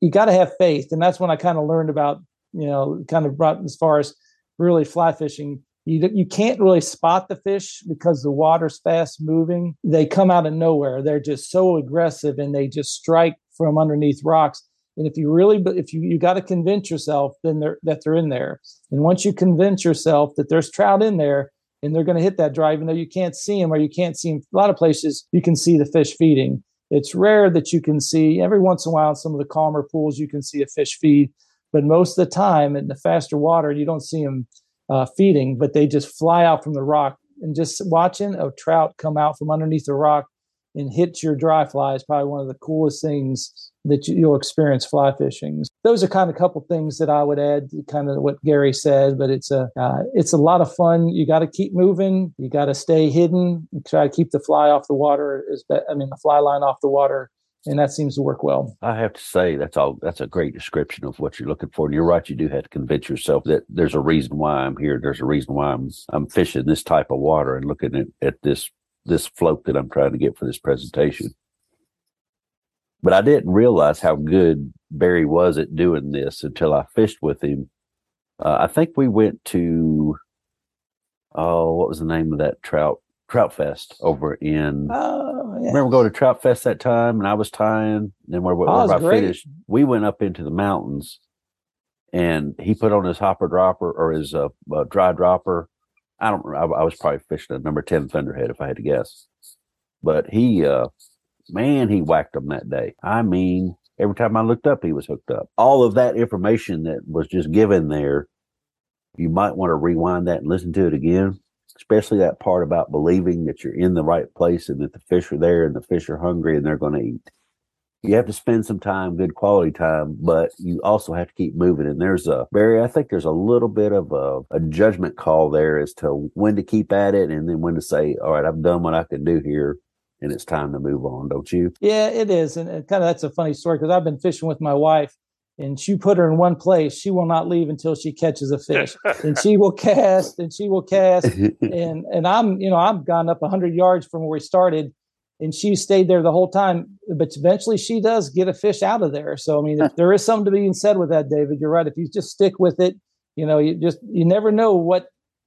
you got to have faith. And that's when I kind of learned about, you know, kind of brought as far as really fly fishing. You you can't really spot the fish because the water's fast moving. They come out of nowhere. They're just so aggressive, and they just strike from underneath rocks. And if you really, if you you got to convince yourself then they're, that they're in there. And once you convince yourself that there's trout in there, and they're going to hit that drive, even though you can't see them or you can't see them. A lot of places you can see the fish feeding. It's rare that you can see. Every once in a while, in some of the calmer pools, you can see a fish feed. But most of the time, in the faster water, you don't see them uh, feeding, but they just fly out from the rock. And just watching a trout come out from underneath the rock and hit your dry fly is probably one of the coolest things that you'll experience fly fishing. Those are kind of a couple things that I would add to kind of what Gary said, but it's a, uh, it's a lot of fun. You got to keep moving. You got to stay hidden. You try to keep the fly off the water. Is that, I mean, the fly line off the water. And that seems to work well. I have to say that's all. That's a great description of what you're looking for. And you're right. You do have to convince yourself that there's a reason why I'm here. There's a reason why I'm, I'm fishing this type of water and looking at, at this, this float that I'm trying to get for this presentation. But I didn't realize how good Barry was at doing this until I fished with him. Uh, I think we went to, oh, what was the name of that trout? Trout Fest over in, oh, yeah. Remember going to Trout Fest that time, and I was tying, and then where, where, oh, where I great. finished, we went up into the mountains, and he put on his hopper dropper or his uh, uh, dry dropper. I don't remember. I, I was probably fishing a number ten Thunderhead if I had to guess, but he, uh, man, he whacked them that day. I mean, every time I looked up, he was hooked up. All of that information that was just given there, you might want to rewind that and listen to it again, especially that part about believing that you're in the right place and that the fish are there and the fish are hungry and they're going to eat. You have to spend some time, good quality time, but you also have to keep moving. And there's a, Barry, I think there's a little bit of a, a judgment call there as to when to keep at it and then when to say, all right, I've done what I can do here. And it's time to move on, don't you? Yeah, it is. And it kind of that's a funny story because I've been fishing with my wife, and she put her in one place. She will not leave until she catches a fish. And she will cast and she will cast. and and I'm, you know, I've gone up one hundred yards from where we started, and she stayed there the whole time. But eventually she does get a fish out of there. So, I mean, if there is something to be said with that, David. You're right. If you just stick with it, you know, you just you never know what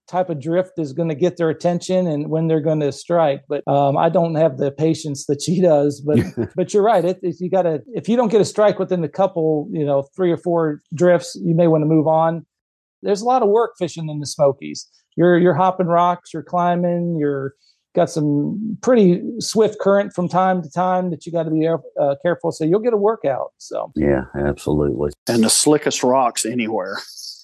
type of drift is going to get their attention and when they're going to strike. But um, I don't have the patience that she does, but, but you're right. It, it, you gotta, if you don't get a strike within a couple, you know, three or four drifts, you may want to move on. There's a lot of work fishing in the Smokies. You're, you're hopping rocks, you're climbing, you're got some pretty swift current from time to time that you got to be uh, careful. So you'll get a workout. So yeah, absolutely. And the slickest rocks anywhere.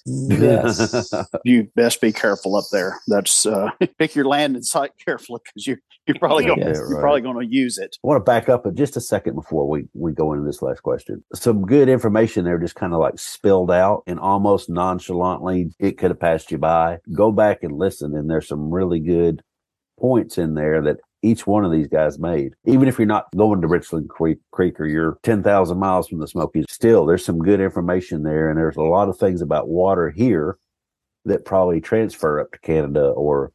Yes. You best be careful up there. That's uh, pick your landing site carefully because you you're probably going yeah, right. you're probably going to use it. I want to back up just a second before we we go into this last question. Some good information there just kind of like spilled out and almost nonchalantly it could have passed you by. Go back and listen, and there's some really good points in there that each one of these guys made. Even if you're not going to Richland Creek, Creek or you're ten thousand miles from the Smokies, still there's some good information there. And there's a lot of things about water here that probably transfer up to Canada or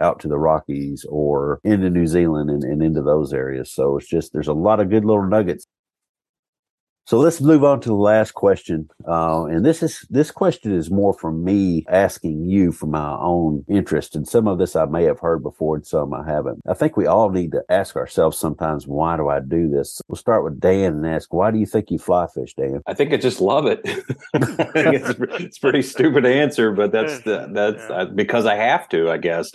out to the Rockies or into New Zealand and, and into those areas. So it's just, there's a lot of good little nuggets. So let's move on to the last question. Uh, and this is this question is more from me asking you for my own interest. And some of this I may have heard before and some I haven't. I think we all need to ask ourselves sometimes, why do I do this? We'll start with Dan and ask, why do you think you fly fish, Dan? I think I just love it. I think it's, it's a pretty stupid answer, but that's the, that's uh, because I have to, I guess.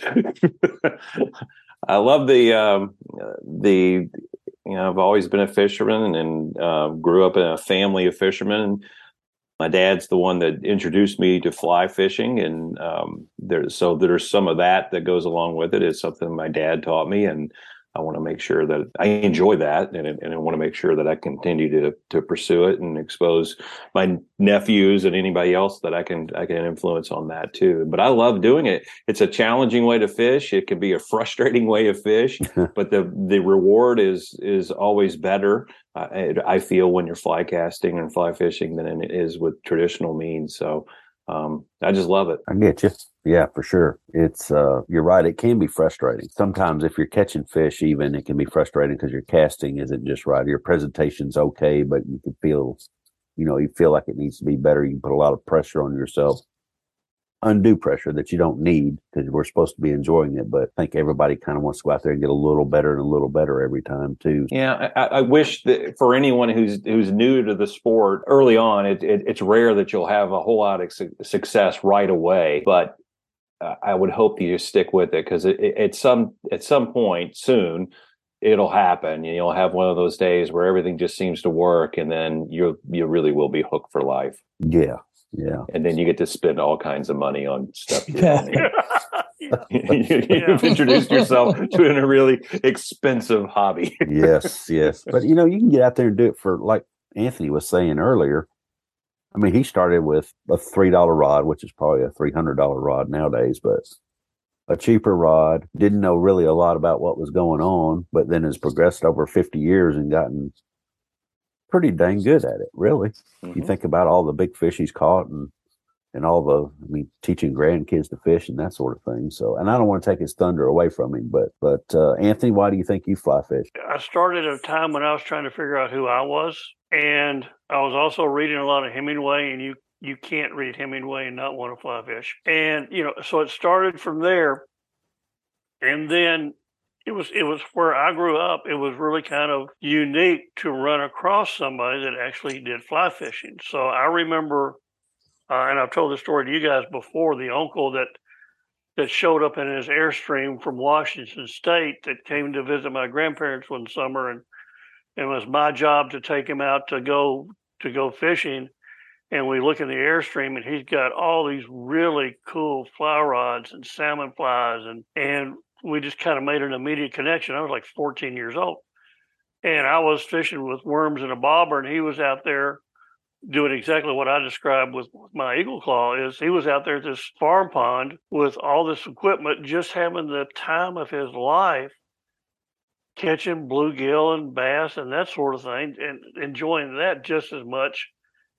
I love the um, the... You know, I've always been a fisherman and uh, grew up in a family of fishermen. My dad's the one that introduced me to fly fishing. And um, there, so there's some of that that goes along with it. It's something my dad taught me. And I want to make sure that I enjoy that. And, and I want to make sure that I continue to to pursue it and expose my nephews and anybody else that I can I can influence on that, too. But I love doing it. It's a challenging way to fish. It can be a frustrating way to fish. But the, the reward is is always better, uh, I feel, when you're fly casting and fly fishing than it is with traditional means. So um, I just love it. I get you. Yeah, for sure. It's uh, you're right. It can be frustrating. Sometimes if you're catching fish, even it can be frustrating because your casting isn't just right. Your presentation's okay, but you can feel, you know, you feel like it needs to be better. You can put a lot of pressure on yourself. undue pressure that you don't need, because we're supposed to be enjoying it. But I think everybody kind of wants to go out there and get a little better and a little better every time too. Yeah, I, I wish that for anyone who's who's new to the sport early on, it, it, it's rare that you'll have a whole lot of su- success right away. But uh, I would hope that you stick with it, because it, it, at some at some point soon, it'll happen. And you'll have one of those days where everything just seems to work, and then you you really will be hooked for life. Yeah. Yeah. And then you get to spend all kinds of money on stuff. Yeah. Yeah. you, you've introduced yourself to a really expensive hobby. yes, yes. But, you know, you can get out there and do it for, like Anthony was saying earlier. I mean, he started with a three dollar rod, which is probably a three hundred dollar rod nowadays, but a cheaper rod. Didn't know really a lot about what was going on, but then has progressed over fifty years and gotten pretty dang good at it, really. Mm-hmm. You think about all the big fish he's caught and and all the, I mean, teaching grandkids to fish and that sort of thing. So, and I don't want to take his thunder away from him, but, but uh, Anthony, why do you think you fly fish? I started at a time when I was trying to figure out who I was. And I was also reading a lot of Hemingway, and you, you can't read Hemingway and not want to fly fish. And, you know, so it started from there. And then It was it was where I grew up. It was really kind of unique to run across somebody that actually did fly fishing. So I remember, uh, and I've told this story to you guys before, the uncle that that showed up in his Airstream from Washington State that came to visit my grandparents one summer, and it was my job to take him out to go to go fishing. And we look in the Airstream, and he's got all these really cool fly rods and salmon flies, and and. We just kind of made an immediate connection. I was like fourteen years old, and I was fishing with worms and a bobber, and he was out there doing exactly what I described with my eagle claw. Is he was out there at this farm pond with all this equipment, just having the time of his life, catching bluegill and bass and that sort of thing, and enjoying that just as much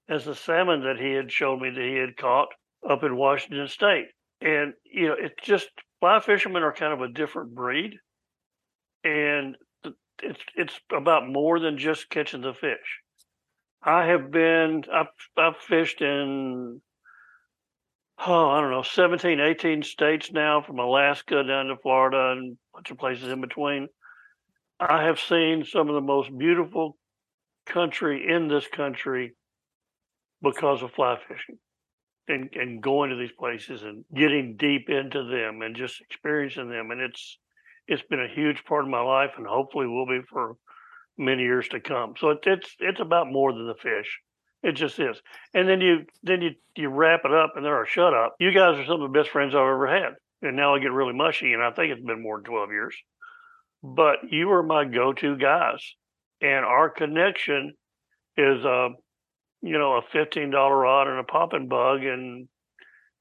as the salmon that he had showed me that he had caught up in Washington State. And, you know, it just... fly fishermen are kind of a different breed, and it's it's about more than just catching the fish. I have been, I've, I've fished in, oh, I don't know, seventeen, eighteen states now, from Alaska down to Florida and a bunch of places in between. I have seen some of the most beautiful country in this country because of fly fishing. And, and going to these places and getting deep into them and just experiencing them. And it's it's been a huge part of my life, and hopefully will be for many years to come. So it, it's it's about more than the fish. It just is. And then you then you you wrap it up, and there are shut up. You guys are some of the best friends I've ever had. And now I get really mushy, and I think it's been more than twelve years. But you are my go-to guys. And our connection is... Uh, you know, a fifteen dollar rod and a popping bug, and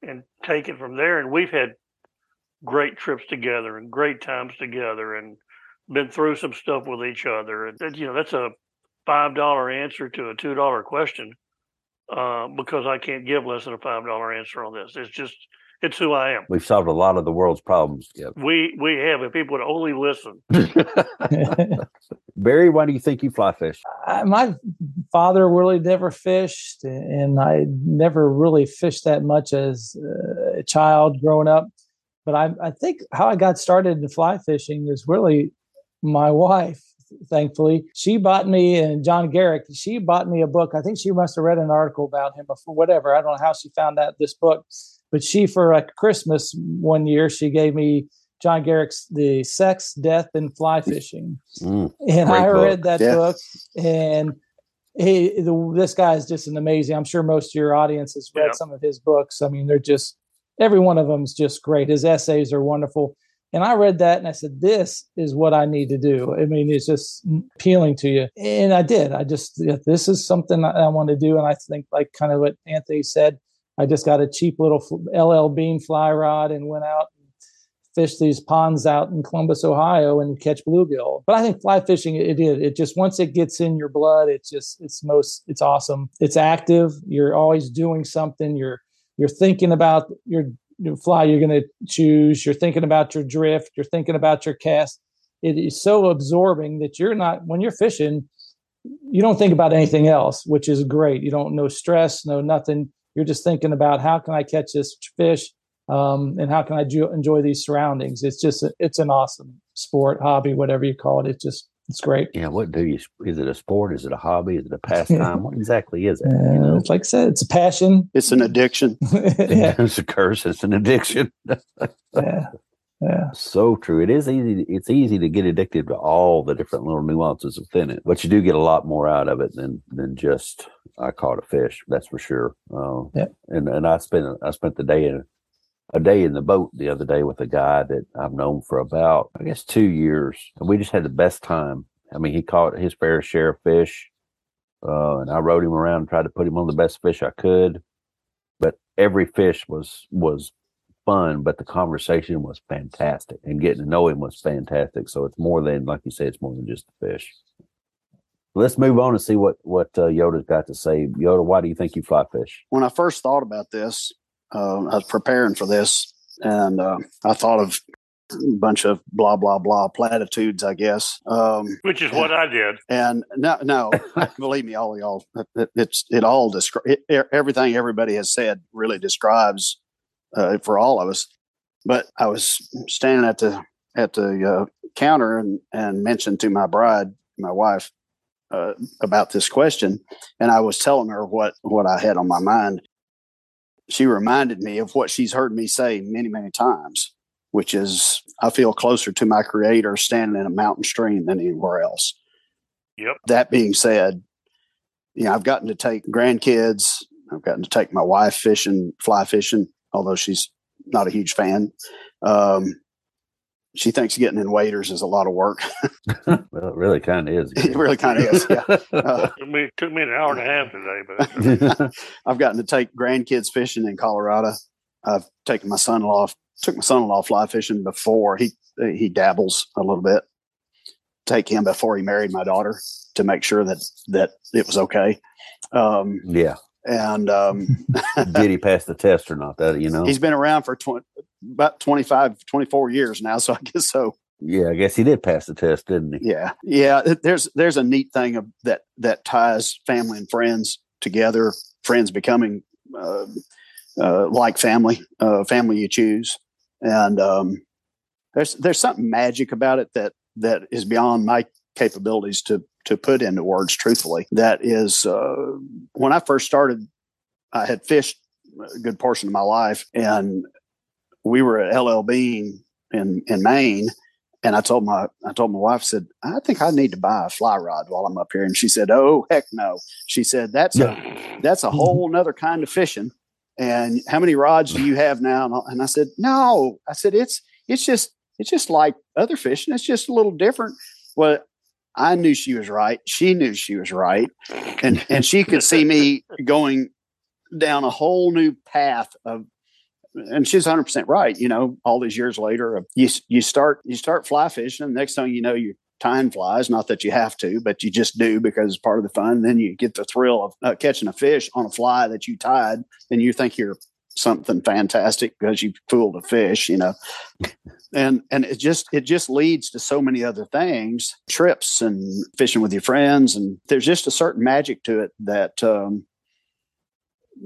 and take it from there. And we've had great trips together and great times together, and been through some stuff with each other. And, you know, that's a five dollar answer to a two dollar question, uh, because I can't give less than a five dollar answer on this. It's just, it's who I am. We've solved a lot of the world's problems. Yep. We we have, if people would only listen. Barry, why do you think you fly fish? I, my father really never fished, and I never really fished that much as a child growing up. But I, I think how I got started in fly fishing is really my wife, thankfully. She bought me, and John Garrick, she bought me a book. I think she must have read an article about him before, whatever. I don't know how she found out this book. But she, for a Christmas one year, she gave me John Garrick's "The Sex, Death, and Fly Fishing," mm, and I read book. that yeah. book. And he, the, this guy is just an amazing. I'm sure most of your audience has read yeah. some of his books. I mean, they're just every one of them is just great. His essays are wonderful. And I read that, and I said, "This is what I need to do." I mean, it's just appealing to you, and I did. I just this is something I, I want to do, and I think like kind of what Anthony said. I just got a cheap little L L Bean fly rod and went out and fished these ponds out in Columbus, Ohio, and catch bluegill. But I think fly fishing, it is. It just, once it gets in your blood, it's just, it's most, it's awesome. It's active. You're always doing something. You're, you're thinking about your, your fly you're going to choose. You're thinking about your drift. You're thinking about your cast. It is so absorbing that you're not, when you're fishing, you don't think about anything else, which is great. You don't, no stress, no nothing. You're just thinking about how can I catch this fish, um, and how can I do, enjoy these surroundings. It's just a, it's an awesome sport, hobby, whatever you call it. It's just it's great. Yeah. What do you? Is it a sport? Is it a hobby? Is it a pastime? What exactly is it? Uh, you know, it's like I said, it's a passion. It's an addiction. Yeah. It's a curse. It's an addiction. Yeah. Yeah. So true. It is easy. To, it's easy to get addicted to all the different little nuances within it, but you do get a lot more out of it than, than just, I caught a fish. That's for sure. Uh, yeah. And, and I spent, I spent the day in a day in the boat the other day with a guy that I've known for about, I guess, two years. And we just had the best time. I mean, he caught his fair share of fish. Uh, and I rode him around and tried to put him on the best fish I could, but every fish was, was, fun, but the conversation was fantastic and getting to know him was fantastic. So it's more than, like you said, it's more than just the fish. Let's move on and see what, what uh, Yoda's got to say. Yoda, why do you think you fly fish? When I first thought about this, uh, I was preparing for this, and uh, I thought of a bunch of blah, blah, blah platitudes, I guess. Um, Which is and, what I did. And no, no, believe me, all y'all, it, it's, it all, descri- it, everything everybody has said really describes Uh, for all of us. But I was standing at the at the uh, counter and, and mentioned to my bride, my wife, uh, about this question. And I was telling her what, what I had on my mind. She reminded me of what she's heard me say many, many times, which is, I feel closer to my creator standing in a mountain stream than anywhere else. Yep. That being said, you know, I've gotten to take grandkids. I've gotten to take my wife fishing, fly fishing. Although she's not a huge fan, um, she thinks getting in waders is a lot of work. Well, it really kind of is. It really kind of is, yeah. Uh, it, it took me an hour and a half today. But I've gotten to take grandkids fishing in Colorado. I've taken my son-in-law, took my son-in-law fly fishing before. He he dabbles a little bit. Take him before he married my daughter to make sure that, that it was okay. Um, yeah. And um, did he pass the test or not? That, you know, he's been around for twenty, about twenty-five, twenty-four years now. So I guess so. Yeah, I guess he did pass the test, didn't he? Yeah. Yeah. There's there's a neat thing of that that ties family and friends together, friends becoming uh, uh, like family, uh, family you choose. And um, there's there's something magic about it that that is beyond my capabilities to to put into words, truthfully. That is, uh, when I first started, I had fished a good portion of my life, and we were at L L Bean in, in Maine. And I told my, I told my wife, I said, I think I need to buy a fly rod while I'm up here. And she said, oh, heck no. She said, that's yeah. a, that's a whole nother kind of fishing. And how many rods do you have now? And I said, no, I said, it's, it's just, it's just like other fishing. It's just a little different. Well, I knew she was right. She knew she was right. And and she could see me going down a whole new path of, and she's one hundred percent right. You know, all these years later, you you start you start fly fishing, and the next thing you know, you're tying flies. Not that you have to, but you just do because it's part of the fun. Then you get the thrill of uh, catching a fish on a fly that you tied, and you think you're something fantastic because you fooled a fish, you know. And and it just it just leads to so many other things, trips and fishing with your friends, and there's just a certain magic to it that um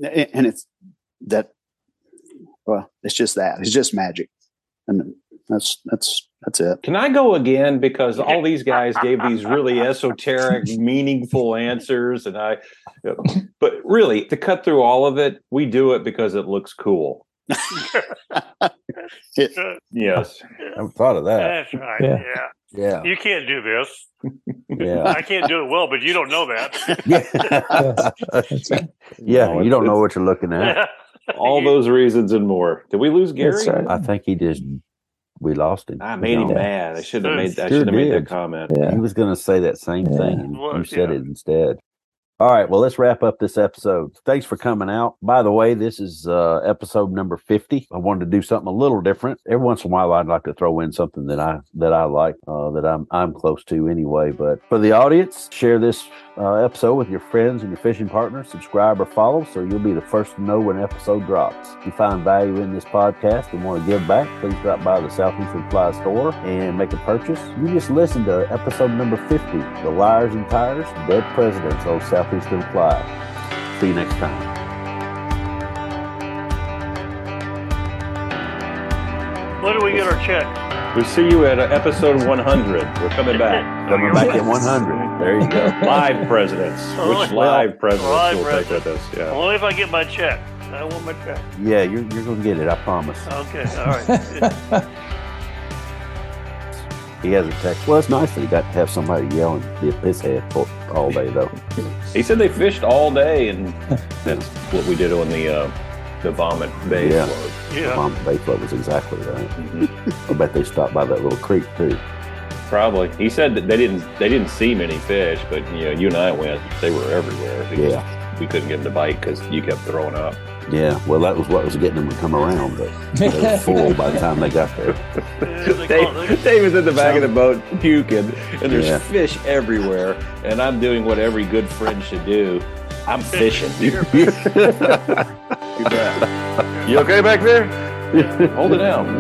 and it's that well it's just that it's just magic. And that's that's that's it. Can I go again? Because all these guys gave these really esoteric, meaningful answers. And I, but really, to cut through all of it, we do it because it looks cool. it, yes. I'm proud of that. That's right. Yeah. yeah. Yeah. You can't do this. Yeah. I can't do it well, but you don't know that. yeah. yeah no, you don't know what you're looking at. All those reasons and more. Did we lose Gary? Right. I think he just. We lost him. I made you know? him mad. I shouldn't have made. I should have made that comment. Yeah. He was going to say that same yeah. thing, and well, you said yeah. it instead. All right. Well, let's wrap up this episode. Thanks for coming out. By the way, this is uh, episode number fifty. I wanted to do something a little different. Every once in a while, I'd like to throw in something that I that I like uh, that I'm I'm close to anyway. But for the audience, share this uh, episode with your friends and your fishing partners. Subscribe or follow, so you'll be the first to know when an episode drops. If you find value in this podcast and want to give back, please drop by the Southeastern Fly store and make a purchase. You just listened to episode number fifty, The Liars and Tires, Dead Presidents, Old South. Southeastern Fly. See you next time. we get our checks. We see you at episode one hundred. We're coming back. Coming back at one hundred. There you go. Live presidents. Only Which live presidents live will president. take with us? Yeah. Only if I get my check. I want my check. Yeah, you're, you're going to get it. I promise. Okay. All right. He has a text. Well, it's nice that he got to have somebody yelling his head all day, though. He said they fished all day, and that's what we did on the uh, the Vomit Bay yeah. Float. Yeah. The Vomit Bay Float was exactly right. Mm-hmm. I bet they stopped by that little creek, too. Probably. He said that they didn't they didn't see many fish, but you know, you and I went. They were everywhere. Because yeah. We couldn't get them to bite because you kept throwing up. Yeah, well, that was what was getting them to come around, but they were full by the time they got there. Dave, Dave was in the back of the boat puking, and there's yeah. fish everywhere, and I'm doing what every good friend should do. I'm fishing. You okay back there? Yeah. Hold it down.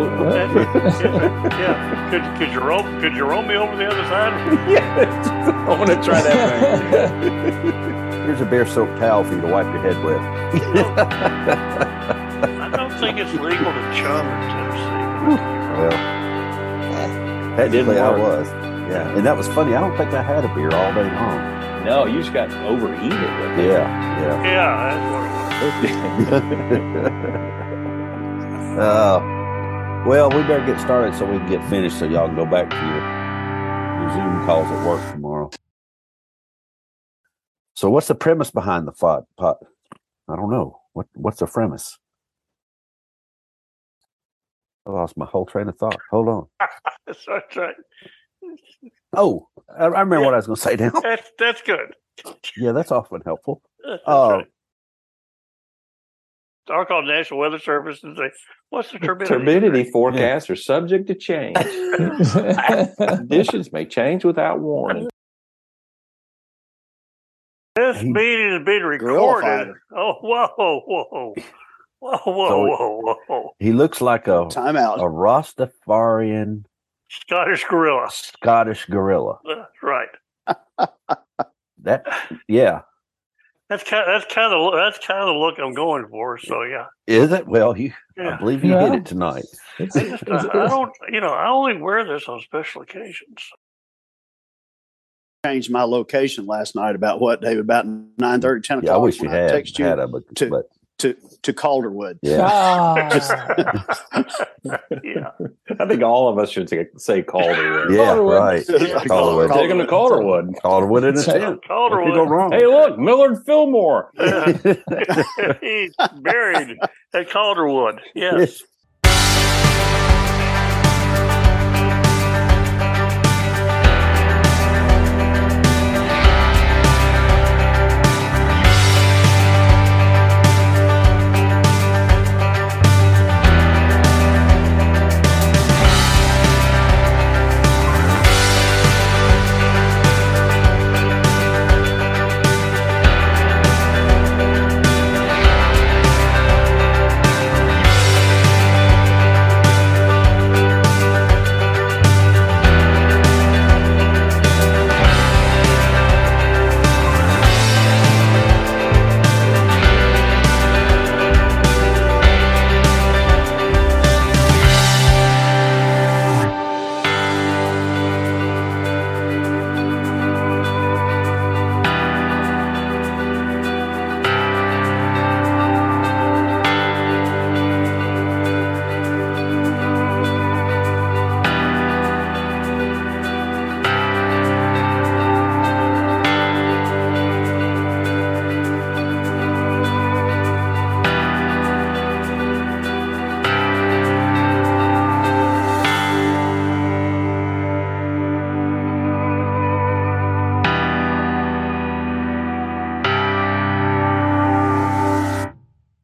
Yeah. Could, could, you roll, could you roll me over the other side? Yeah. I want to try that thing. Here's a bear-soaked towel for you to wipe your head with. I don't think it's legal to chum in Tennessee. Well, that didn't work. I was. Yeah, and that was funny. I don't think I had a beer all day long. No, you just got overheated. With it. Yeah, yeah. Yeah, that's what it was. uh, well, we better get started so we can get finished so y'all can go back to your, your Zoom calls at work tomorrow. So what's the premise behind the pot? pot? I don't know. What What's the premise? I lost my whole train of thought. Hold on. That's right. Oh, I, I remember yeah. what I was going to say now. That's, that's good. Yeah, that's often helpful. That's uh, right. So I'll call the National Weather Service and say, what's the turbidity? Turbidity forecasts yeah. are subject to change. Conditions may change without warning. This he, meeting is being recorded. Oh, whoa, whoa, whoa, whoa, whoa, so whoa! He looks like a timeout. A Rastafarian Scottish gorilla. Scottish gorilla. That's right. That yeah. That's kind. Of, that's kind of. That's kind of the look I'm going for. So yeah. Is it? Well, you. Yeah. I believe you yeah. did it tonight. I, just, I, I don't. You know, I only wear this on special occasions. Changed my location last night about what, Dave? About nine thirty, ten o'clock. Yeah, I wish you had, I text you had a, but, to, but. to to Calderwood. Yeah, ah. yeah. I think all of us should say Calderwood. Yeah, Calderwood. right. Calderwood. Calderwood. Take them to Calderwood. Calderwood in a tent. Calderwood. What could go wrong? Hey, look, Millard Fillmore. Uh, he's buried at Calderwood. Yes. yes.